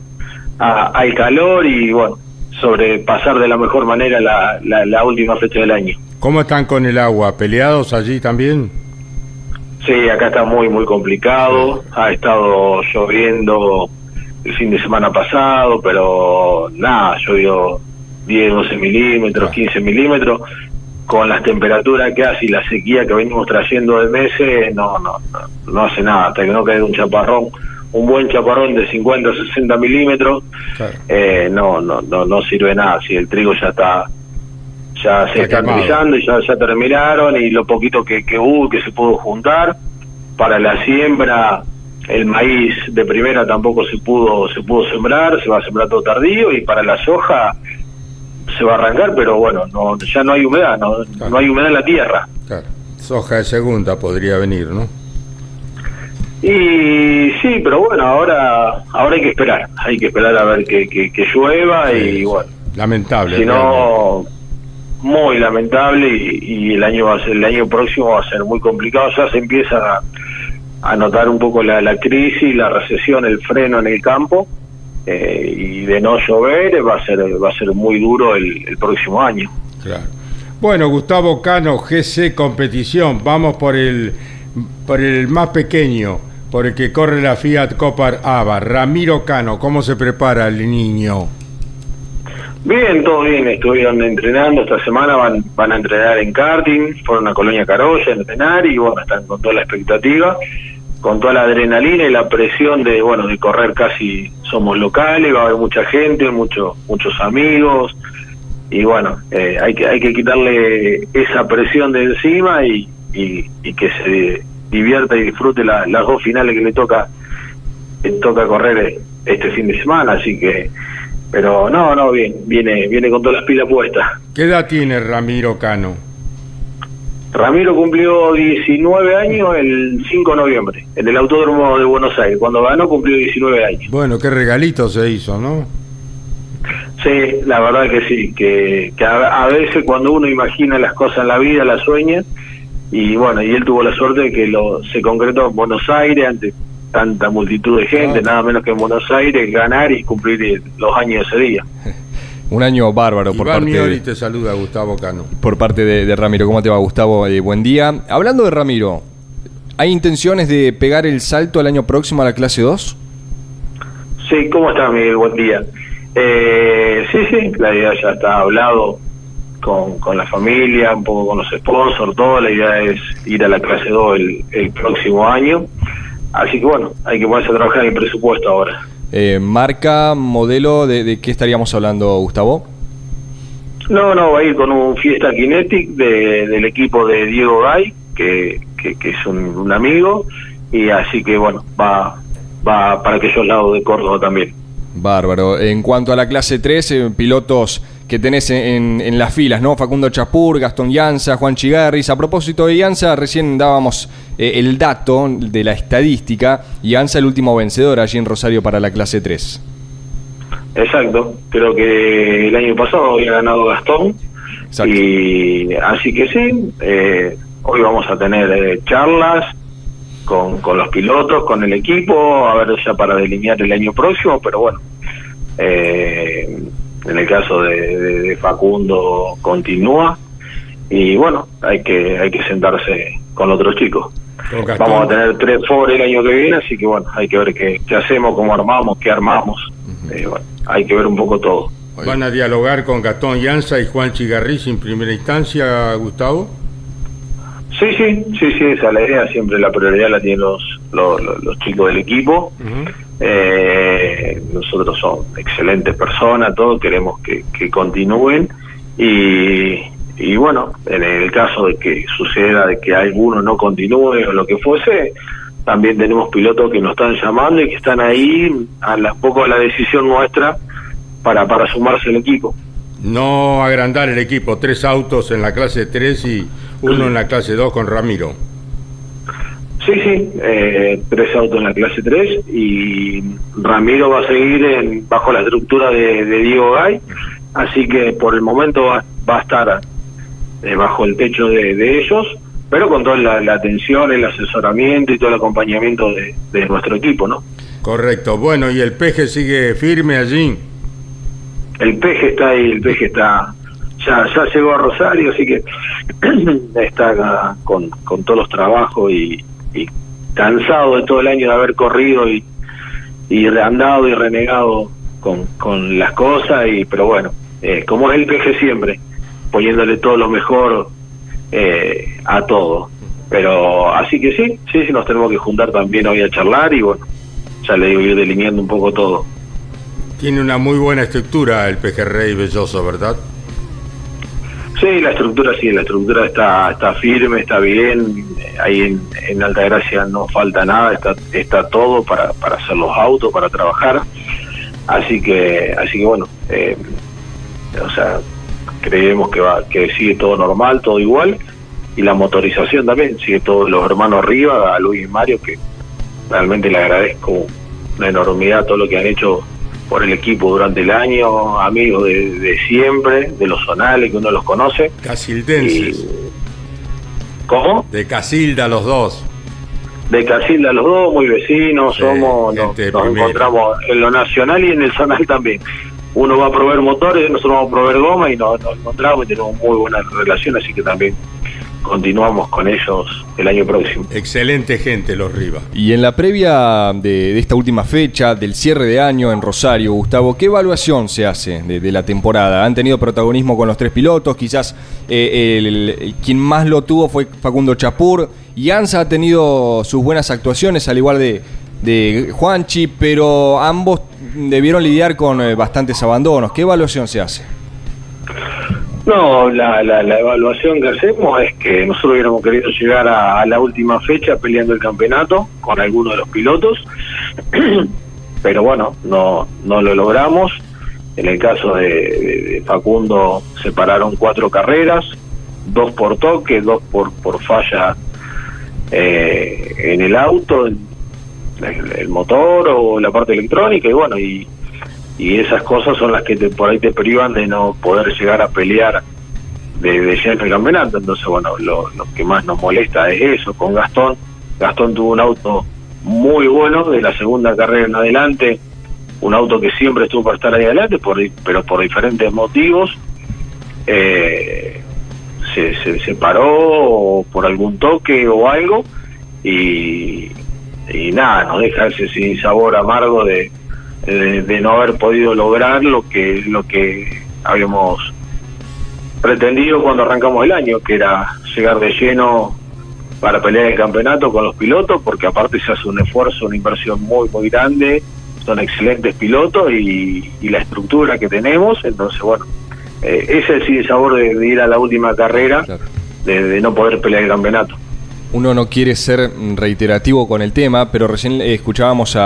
al calor y bueno, sobrepasar de la mejor manera la última fecha del año. ¿Cómo están con el agua? ¿Peleados allí también? Sí, acá está muy, muy complicado. Ha estado lloviendo el fin de semana pasado, pero nada, llovió 10, 12 milímetros, 15 milímetros. Con las temperaturas que hace y la sequía que venimos trayendo de meses, no hace nada. Hasta que no caiga un chaparrón, un buen chaparrón de 50, 60 milímetros, no sirve nada. Si el trigo ya está... Ya se están utilizando y ya terminaron, y lo poquito que hubo, que se pudo juntar para la siembra, el maíz de primera tampoco se pudo sembrar, se va a sembrar todo tardío, y para la soja se va a arrancar, pero bueno, ya no hay humedad, no hay humedad en la tierra. Claro. Soja de segunda podría venir, ¿no? Y sí, pero bueno, ahora hay que esperar a ver que llueva, sí, y bueno. Lamentable. Si no... Muy lamentable, y el año próximo va a ser muy complicado. Ya se empieza a notar un poco la crisis, la recesión, el freno en el campo, y de no llover va a ser muy duro el próximo año. Claro. Bueno, Gustavo Cano, GC Competición, vamos por el más pequeño, por el que corre la Fiat Copar Ava. Ramiro Cano, ¿cómo se prepara el niño? Bien, todo bien, estuvieron entrenando esta semana, van a entrenar en karting, fueron a Colonia Carolla a entrenar, y bueno, están con toda la expectativa, con toda la adrenalina y la presión de correr. Casi somos locales, va a haber mucha gente, muchos amigos, y bueno, hay que quitarle esa presión de encima y que se divierta y disfrute las dos finales que le toca correr este fin de semana, así que... Pero no, viene con todas las pilas puestas. ¿Qué edad tiene Ramiro Cano? Ramiro cumplió 19 años el 5 de noviembre, en el Autódromo de Buenos Aires. Cuando ganó cumplió 19 años. Bueno, qué regalito se hizo, ¿no? Sí, la verdad que sí, que a veces cuando uno imagina las cosas en la vida, las sueña, y bueno, y él tuvo la suerte de que se concretó en Buenos Aires antes. Tanta multitud de gente, nada menos que en Buenos Aires, ganar y cumplir los años de ese día. Un año bárbaro. Iván por parte Miori de... te saluda, Gustavo Cano. Por parte de Ramiro. ¿Cómo te va, Gustavo? Buen día. Hablando de Ramiro, ¿hay intenciones de pegar el salto el año próximo a la clase 2? Sí, ¿cómo estás, Miguel? Buen día. Sí, la idea ya está hablado con la familia, un poco con los sponsors, todo. La idea es ir a la clase 2 el próximo año. Así que bueno, hay que ponerse a trabajar en el presupuesto ahora. ¿Marca, modelo, de qué estaríamos hablando, Gustavo? No, va a ir con un Fiesta Kinetic del equipo de Diego Gay, que es un amigo, y así que bueno, va para aquellos lados de Córdoba también. Bárbaro. En cuanto a la clase 3, pilotos que tenés en las filas, ¿no? Facundo Chapur, Gastón Lanza, Juan Chigarris. A propósito de Lanza, recién dábamos el dato de la estadística. Lanza, el último vencedor allí en Rosario para la clase 3. Exacto. Creo que el año pasado había ganado Gastón. Exacto. Y así que sí, hoy vamos a tener charlas con los pilotos, con el equipo, a ver ya para delinear el año próximo, pero bueno, en el caso de Facundo continúa, y bueno, hay que sentarse con otros chicos. Vamos a tener 3 fores el año que viene, así que bueno, hay que ver qué hacemos, cómo armamos, qué armamos. Bueno, hay que ver un poco todo. ¿Van a dialogar con Gastón Lanza y Juan Chigarris en primera instancia, Gustavo? Sí, esa es la idea, siempre la prioridad la tienen los chicos del equipo. Nosotros son excelentes personas, todos queremos que continúen y bueno, en el caso de que suceda, de que alguno no continúe o lo que fuese, también tenemos pilotos que nos están llamando y que están ahí a las pocas la decisión nuestra para sumarse al equipo. No agrandar el equipo, 3 autos en la clase 3 y 1 en la clase 2 con Ramiro. Sí, 3 autos en la clase 3 y Ramiro va a seguir bajo la estructura de Diego Gay, así que por el momento va a estar bajo el techo de ellos, pero con toda la atención, el asesoramiento y todo el acompañamiento de nuestro equipo, ¿no? Correcto. Bueno, ¿y el Peje sigue firme allí? El Peje está ahí, ya llegó a Rosario, así que está con todos los trabajos y cansado de todo el año de haber corrido y andado y renegado con las cosas, pero bueno, como es el Peje siempre, poniéndole todo lo mejor a todo. Pero así que sí, nos tenemos que juntar también hoy a charlar y bueno, ya le digo, ir delineando un poco todo. Tiene una muy buena estructura el Pejerrey Belloso, ¿verdad? Sí, la estructura está firme, está bien. Ahí en Altagracia no falta nada, está todo para hacer los autos, para trabajar. Así que bueno, o sea, creemos que sigue todo normal, todo igual. Y la motorización también, sigue todos los hermanos arriba, a Luis y Mario, que realmente le agradezco una enormidad todo lo que han hecho por el equipo durante el año, amigos de siempre, de los zonales que uno los conoce. Casildenses. ¿Cómo? De Casilda los dos. Muy vecinos, sí, somos, nos encontramos en lo nacional y en el zonal también. Uno va a proveer motores, nosotros vamos a proveer goma y nos encontramos y tenemos muy buena relación, así que también continuamos con ellos el año próximo. Excelente gente los Rivas. Y en la previa de esta última fecha, del cierre de año en Rosario, Gustavo, ¿qué evaluación se hace de la temporada? ¿Han tenido protagonismo con los 3 pilotos? Quizás quien más lo tuvo fue Facundo Chapur. Yanza ha tenido sus buenas actuaciones, al igual de Juanchi, pero ambos debieron lidiar con bastantes abandonos. ¿Qué evaluación se hace? No, la evaluación que hacemos es que nosotros hubiéramos querido llegar a la última fecha peleando el campeonato con alguno de los pilotos, pero bueno, no lo logramos. En el caso de Facundo se pararon 4 carreras, 2 por toque, 2 por falla en el auto, el motor o la parte electrónica, y bueno, y esas cosas son las que por ahí te privan de no poder llegar a pelear de lleno el campeonato. Entonces bueno, lo que más nos molesta es eso. Con Gastón tuvo un auto muy bueno de la segunda carrera en adelante, un auto que siempre estuvo para estar ahí adelante, pero por diferentes motivos se separó o por algún toque o algo y nada, nos deja ese sin sabor amargo de no haber podido lograr lo que habíamos pretendido cuando arrancamos el año, que era llegar de lleno para pelear el campeonato con los pilotos, porque aparte se hace un esfuerzo, una inversión muy muy grande, son excelentes pilotos y la estructura que tenemos. Entonces bueno, ese es el sabor de ir a la última carrera, claro, de no poder pelear el campeonato. Uno no quiere ser reiterativo con el tema, pero recién escuchábamos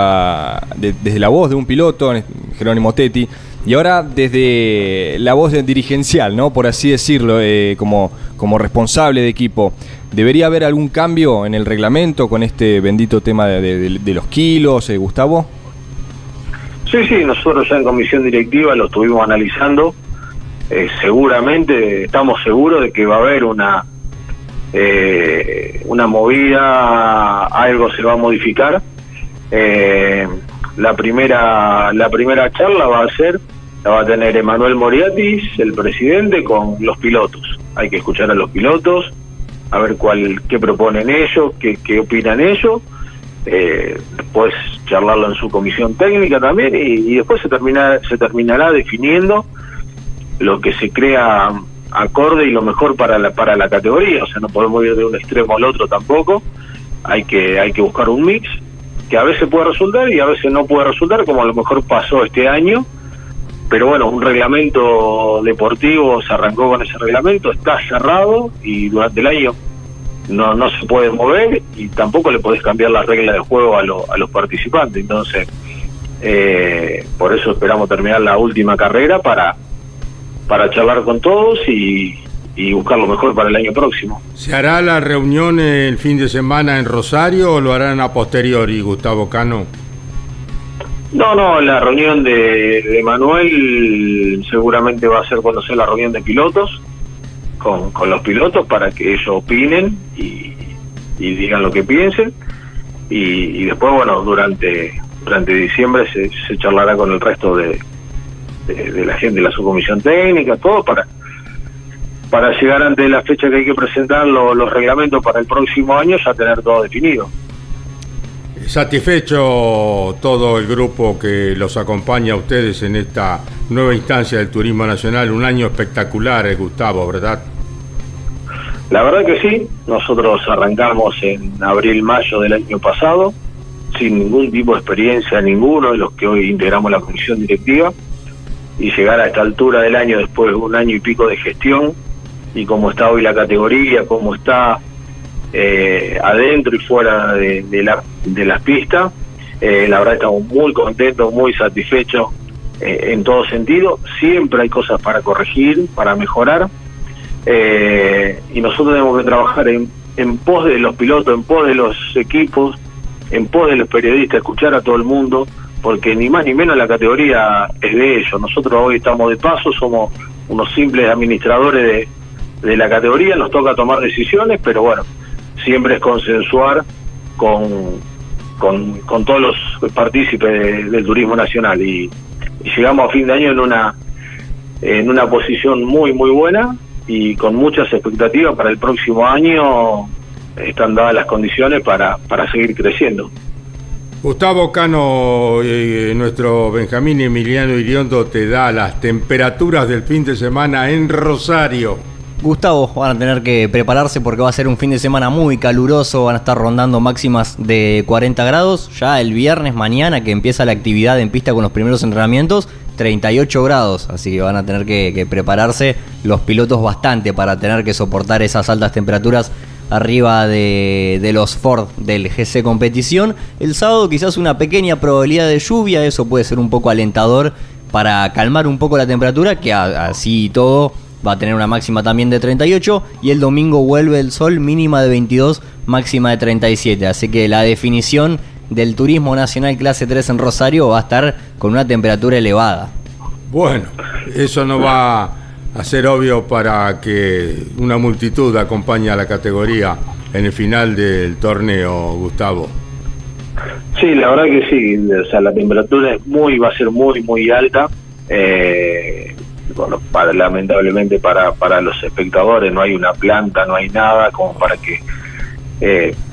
desde la voz de un piloto, Jerónimo Tetti, y ahora desde la voz dirigencial, ¿no? Por así decirlo, como responsable de equipo. ¿Debería haber algún cambio en el reglamento con este bendito tema de los kilos, Gustavo? Sí, nosotros ya en comisión directiva lo estuvimos analizando. Seguramente, estamos seguros de que va a haber una movida, algo se va a modificar. La primera charla la va a tener Emanuel Moriatis, el presidente, con los pilotos. Hay que escuchar a los pilotos, a ver qué proponen ellos, qué opinan ellos, después charlarlo en su comisión técnica también, y después se terminará definiendo lo que se crea acorde y lo mejor para la categoría. O sea, no podemos ir de un extremo al otro tampoco, hay que buscar un mix que a veces puede resultar y a veces no puede resultar, como a lo mejor pasó este año. Pero bueno, un reglamento deportivo, se arrancó con ese reglamento, está cerrado y durante el año no se puede mover, y tampoco le podés cambiar las reglas de juego a los participantes. Entonces, por eso esperamos terminar la última carrera para charlar con todos y buscar lo mejor para el año próximo. ¿Se hará la reunión el fin de semana en Rosario o lo harán a posteriori, Gustavo Cano? No, la reunión de Manuel seguramente va a ser cuando sea la reunión de pilotos, con los pilotos, para que ellos opinen y digan lo que piensen, y después, bueno, durante diciembre se charlará con el resto de la gente, de la subcomisión técnica, todo para llegar ante la fecha que hay que presentar los reglamentos para el próximo año, ya tener todo definido. Satisfecho todo el grupo que los acompaña a ustedes en esta nueva instancia del turismo nacional. Un año espectacular, Gustavo, ¿verdad? La verdad que sí. Nosotros arrancamos en abril-mayo del año pasado, sin ningún tipo de experiencia, ninguno de los que hoy integramos la comisión directiva, y llegar a esta altura del año, después de un año y pico de gestión, y cómo está hoy la categoría, cómo está adentro y fuera de las pistas, la verdad estamos muy contentos, muy satisfechos en todo sentido. Siempre hay cosas para corregir, para mejorar, y nosotros tenemos que trabajar en pos de los pilotos, en pos de los equipos, en pos de los periodistas, escuchar a todo el mundo, porque ni más ni menos la categoría es de ellos. Nosotros hoy estamos de paso, somos unos simples administradores de la categoría, nos toca tomar decisiones, pero bueno, siempre es consensuar con todos los partícipes del turismo nacional, y llegamos a fin de año en una posición muy muy buena y con muchas expectativas para el próximo año. Están dadas las condiciones para seguir creciendo. Gustavo Cano, nuestro Benjamín Emiliano Iriondo te da las temperaturas del fin de semana en Rosario. Gustavo, van a tener que prepararse porque va a ser un fin de semana muy caluroso, van a estar rondando máximas de 40 grados, ya el viernes mañana que empieza la actividad en pista con los primeros entrenamientos, 38 grados, así que van a tener que prepararse los pilotos bastante para tener que soportar esas altas temperaturas arriba de los Ford del GC Competición. El sábado quizás una pequeña probabilidad de lluvia, eso puede ser un poco alentador para calmar un poco la temperatura, que así y todo va a tener una máxima también de 38, y el domingo vuelve el sol, mínima de 22, máxima de 37. Así que la definición del turismo nacional clase 3 en Rosario va a estar con una temperatura elevada. Bueno, eso no va a ser obvio para que una multitud acompañe a la categoría en el final del torneo, Gustavo. Sí, la verdad que sí. O sea, la temperatura va a ser muy, muy alta. Bueno, lamentablemente para los espectadores no hay una planta, no hay nada como para que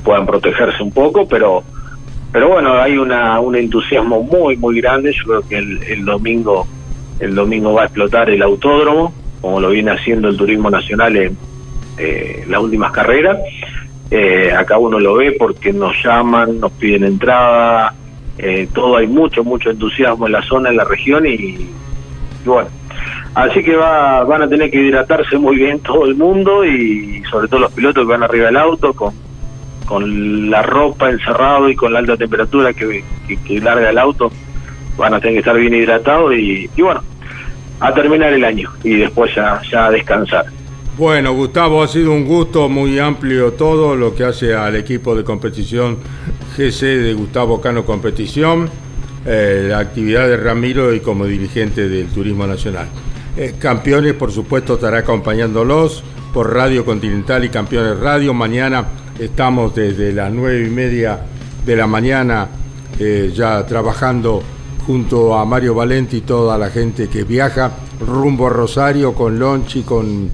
puedan protegerse un poco, pero bueno, hay un entusiasmo muy muy grande. Yo creo que el domingo va a explotar el autódromo, como lo viene haciendo el turismo nacional en las últimas carreras. Acá uno lo ve porque nos llaman, nos piden entrada, todo, hay mucho entusiasmo en la zona, en la región, y bueno, así que van a tener que hidratarse muy bien todo el mundo, y sobre todo los pilotos que van arriba del auto con la ropa encerrado y con la alta temperatura que larga el auto, van a tener que estar bien hidratados y bueno, a terminar el año y después ya a descansar. Bueno, Gustavo, ha sido un gusto, muy amplio todo lo que hace al equipo de competición GC de Gustavo Cano Competición, la actividad de Ramiro y como dirigente del Turismo Nacional. Campeones, por supuesto, estará acompañándolos por Radio Continental y Campeones Radio. Mañana estamos desde las 9:30 de la mañana ya trabajando junto a Mario Valenti y toda la gente que viaja rumbo a Rosario, con Lonchi, con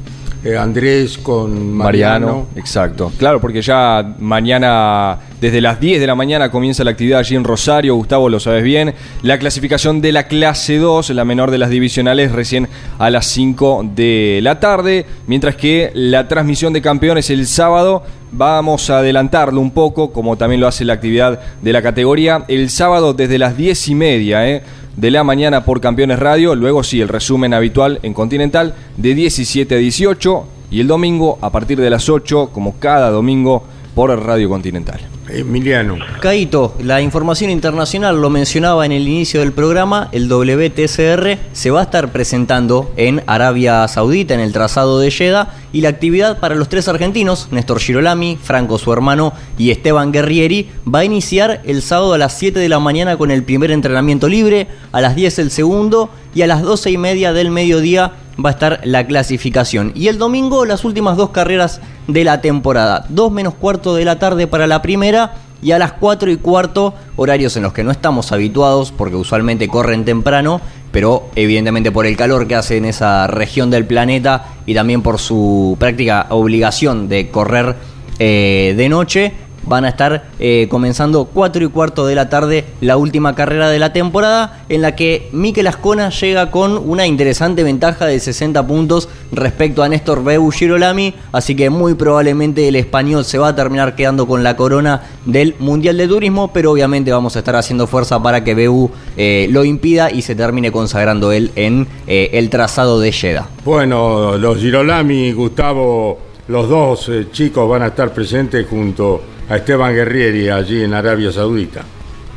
Andrés con Mariano. Exacto. Claro, porque ya mañana, desde las 10 de la mañana, comienza la actividad allí en Rosario. Gustavo, lo sabes bien. La clasificación de la clase 2, la menor de las divisionales, recién a las 5 de la tarde. Mientras que la transmisión de campeones el sábado, vamos a adelantarlo un poco, como también lo hace la actividad de la categoría. El sábado desde las 10:30, de la mañana por Campeones Radio, luego sí, el resumen habitual en Continental de 17 a 18, y el domingo a partir de las 8, como cada domingo, por Radio Continental. Emiliano. Caito, la información internacional, lo mencionaba en el inicio del programa, el WTCR se va a estar presentando en Arabia Saudita, en el trazado de Jeddah, y la actividad para los tres argentinos, Néstor Girolami, Franco su hermano y Esteban Guerrieri, va a iniciar el sábado a las 7 de la mañana con el primer entrenamiento libre, a las 10 el segundo, y a las 12:30 del mediodía va a estar la clasificación. Y el domingo, las últimas dos carreras de la temporada. 2:45 de la tarde para la primera, y a las 4:15, horarios en los que no estamos habituados porque usualmente corren temprano, pero evidentemente por el calor que hace en esa región del planeta y también por su práctica obligación de correr de noche, van a estar comenzando 4:15 de la tarde la última carrera de la temporada, en la que Mikel Ascona llega con una interesante ventaja de 60 puntos respecto a Néstor Beu Girolami, así que muy probablemente el español se va a terminar quedando con la corona del Mundial de Turismo, pero obviamente vamos a estar haciendo fuerza para que Beu lo impida y se termine consagrando él en el trazado de Jeddah. Bueno, los Girolami, Gustavo, los dos chicos van a estar presentes junto a Esteban Guerrieri allí en Arabia Saudita.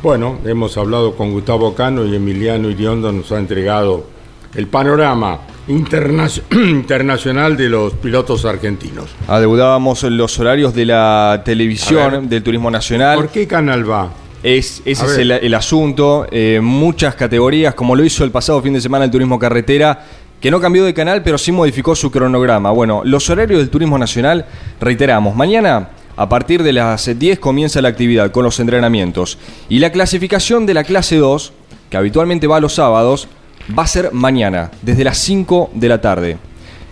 Bueno, hemos hablado con Gustavo Cano y Emiliano Iriondo nos ha entregado el panorama internacional de los pilotos argentinos. Adeudábamos los horarios de la televisión, del Turismo Nacional. ¿Por qué canal va? Ese es el asunto. Muchas categorías, como lo hizo el pasado fin de semana el Turismo Carretera, que no cambió de canal, pero sí modificó su cronograma. Bueno, los horarios del Turismo Nacional, reiteramos, mañana a partir de las 10 comienza la actividad con los entrenamientos. Y la clasificación de la clase 2, que habitualmente va los sábados, va a ser mañana, desde las 5 de la tarde.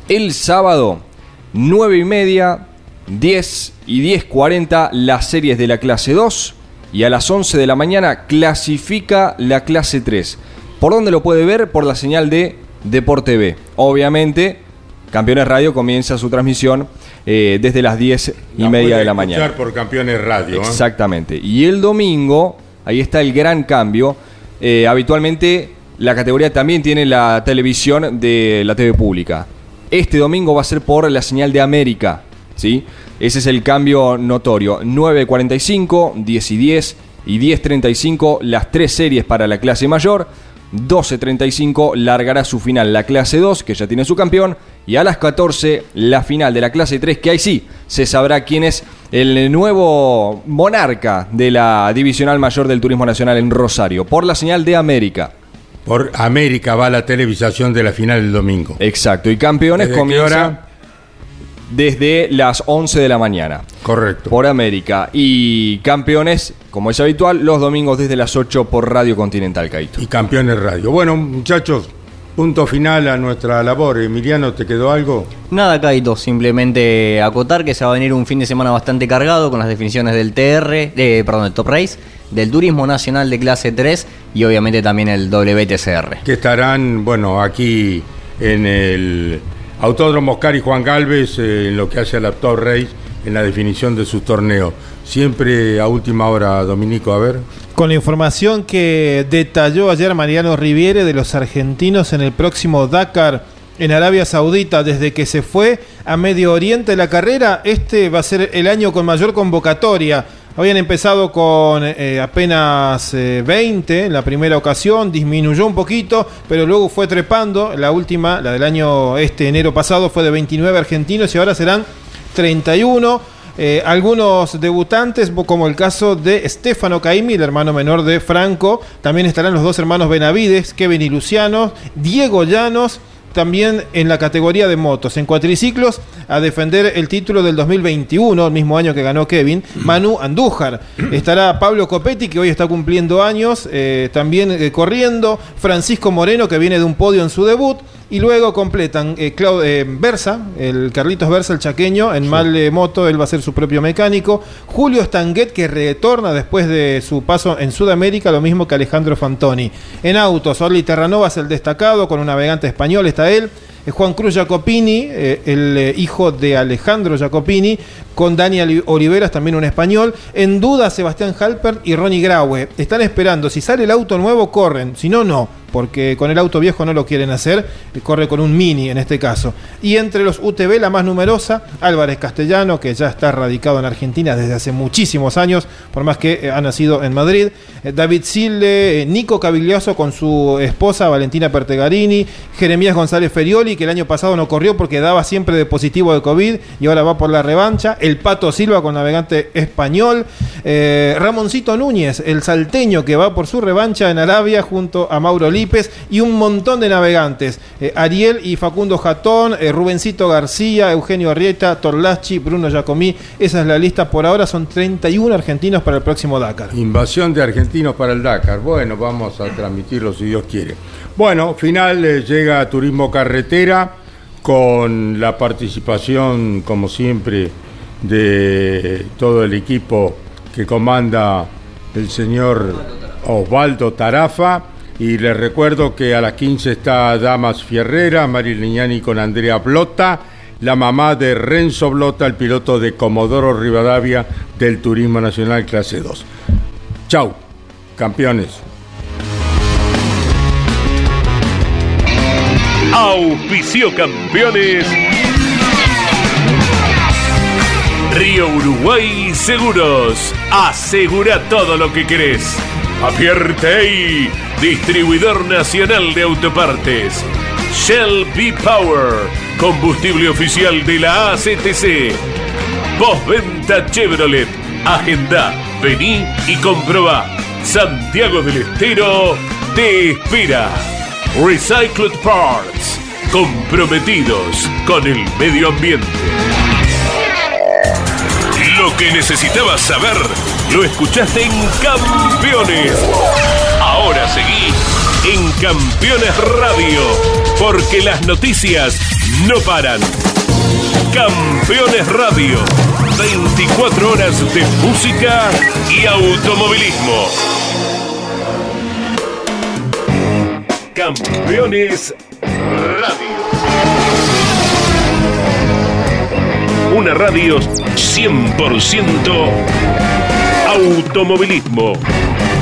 El sábado, 9:30, 10 y 10:40, las series de la clase 2. Y a las 11 de la mañana clasifica la clase 3. ¿Por dónde lo puede ver? Por la señal de Deporte B. Obviamente, Campeones Radio comienza su transmisión desde las 10:30 de la mañana. Por Campeones Radio. Exactamente. Y el domingo, ahí está el gran cambio. Habitualmente la categoría también tiene la televisión de la TV pública. Este domingo va a ser por la señal de América, ¿sí? Ese es el cambio notorio. 9:45, 10:10 y 10:35 las tres series para la clase mayor. 12:35 largará su final la clase 2, que ya tiene su campeón, y a las 14 la final de la clase 3, que ahí sí se sabrá quién es el nuevo monarca de la divisional mayor del Turismo Nacional en Rosario, por la señal de América. Por América va la televisación de la final del domingo. Exacto, y Campeones comienza desde las 11 de la mañana. Correcto. Por América. Y Campeones, como es habitual, los domingos desde las 8 por Radio Continental, Caito. Y Campeones Radio. Bueno, muchachos, punto final a nuestra labor. Emiliano, ¿te quedó algo? Nada, Caito, simplemente acotar que se va a venir un fin de semana bastante cargado con las definiciones del del Top Race, del Turismo Nacional de clase 3 y obviamente también el WTCR. Que estarán, bueno, aquí en el Autódromo Oscar y Juan Galvez, en lo que hace al Top Race, en la definición de sus torneos. Siempre a última hora, Dominico, a ver. Con la información que detalló ayer Mariano Riviere de los argentinos en el próximo Dakar en Arabia Saudita, desde que se fue a Medio Oriente la carrera, este va a ser el año con mayor convocatoria. Habían empezado con apenas 20 en la primera ocasión, disminuyó un poquito, pero luego fue trepando. La última, la del año enero pasado, fue de 29 argentinos y ahora serán 31. Algunos debutantes, como el caso de Stefano Caimi, el hermano menor de Franco. También estarán los dos hermanos Benavides, Kevin y Luciano, Diego Llanos. También en la categoría de motos, en cuatriciclos, a defender el título del 2021, el mismo año que ganó Kevin, Manu Andújar. Estará Pablo Copetti, que hoy está cumpliendo años, también corriendo, Francisco Moreno, que viene de un podio en su debut, Y luego completan Berza, el Carlitos Berza, el chaqueño, en mal moto, él va a ser su propio mecánico. Julio Stanguet, que retorna después de su paso en Sudamérica, lo mismo que Alejandro Fantoni. En autos, Orly Terranova es el destacado, con un navegante español está él. Juan Cruz Jacopini, el hijo de Alejandro Jacopini, con Daniel Oliveras, también un español. En duda, Sebastián Halpern y Ronnie Graue. Están esperando, si sale el auto nuevo, corren, si no, no, porque con el auto viejo no lo quieren hacer, corre con un Mini en este caso. Y entre los UTV, la más numerosa, Álvarez Castellano, que ya está radicado en Argentina desde hace muchísimos años, por más que ha nacido en Madrid, David Sille, Nico Caviglioso con su esposa Valentina Pertegarini, Jeremías González Ferioli, que el año pasado no corrió porque daba siempre de positivo de COVID y ahora va por la revancha, el Pato Silva con navegante español, Ramoncito Núñez, el salteño, que va por su revancha en Arabia junto a Mauro Lima, y un montón de navegantes, Ariel y Facundo Jatón, Rubencito García, Eugenio Arrieta, Torlachi, Bruno Giacomí. Esa es la lista por ahora, son 31 argentinos para el próximo Dakar. Invasión de argentinos para el Dakar. Bueno, vamos a transmitirlo si Dios quiere. Bueno, final llega Turismo Carretera con la participación, como siempre, de todo el equipo que comanda el señor Osvaldo Tarafa. Y les recuerdo que a las 15 está Damas Fierrera, Mari Leñani con Andrea Blota, la mamá de Renzo Blota, el piloto de Comodoro Rivadavia del Turismo Nacional Clase 2. Chau, campeones. Auspició, campeones, Río Uruguay Seguros. Asegura todo lo que querés. Apiertei, distribuidor nacional de autopartes. Shell V-Power, combustible oficial de la ACTC. Postventa Chevrolet. Agenda, vení y comprobá. Santiago del Estero te espera. Recycled Parts, comprometidos con el medio ambiente. Lo que necesitabas saber lo escuchaste en Campeones. Ahora seguí en Campeones Radio, porque las noticias no paran. Campeones Radio, 24 horas de música y automovilismo. Campeones Radio, una radio 100% automovilismo.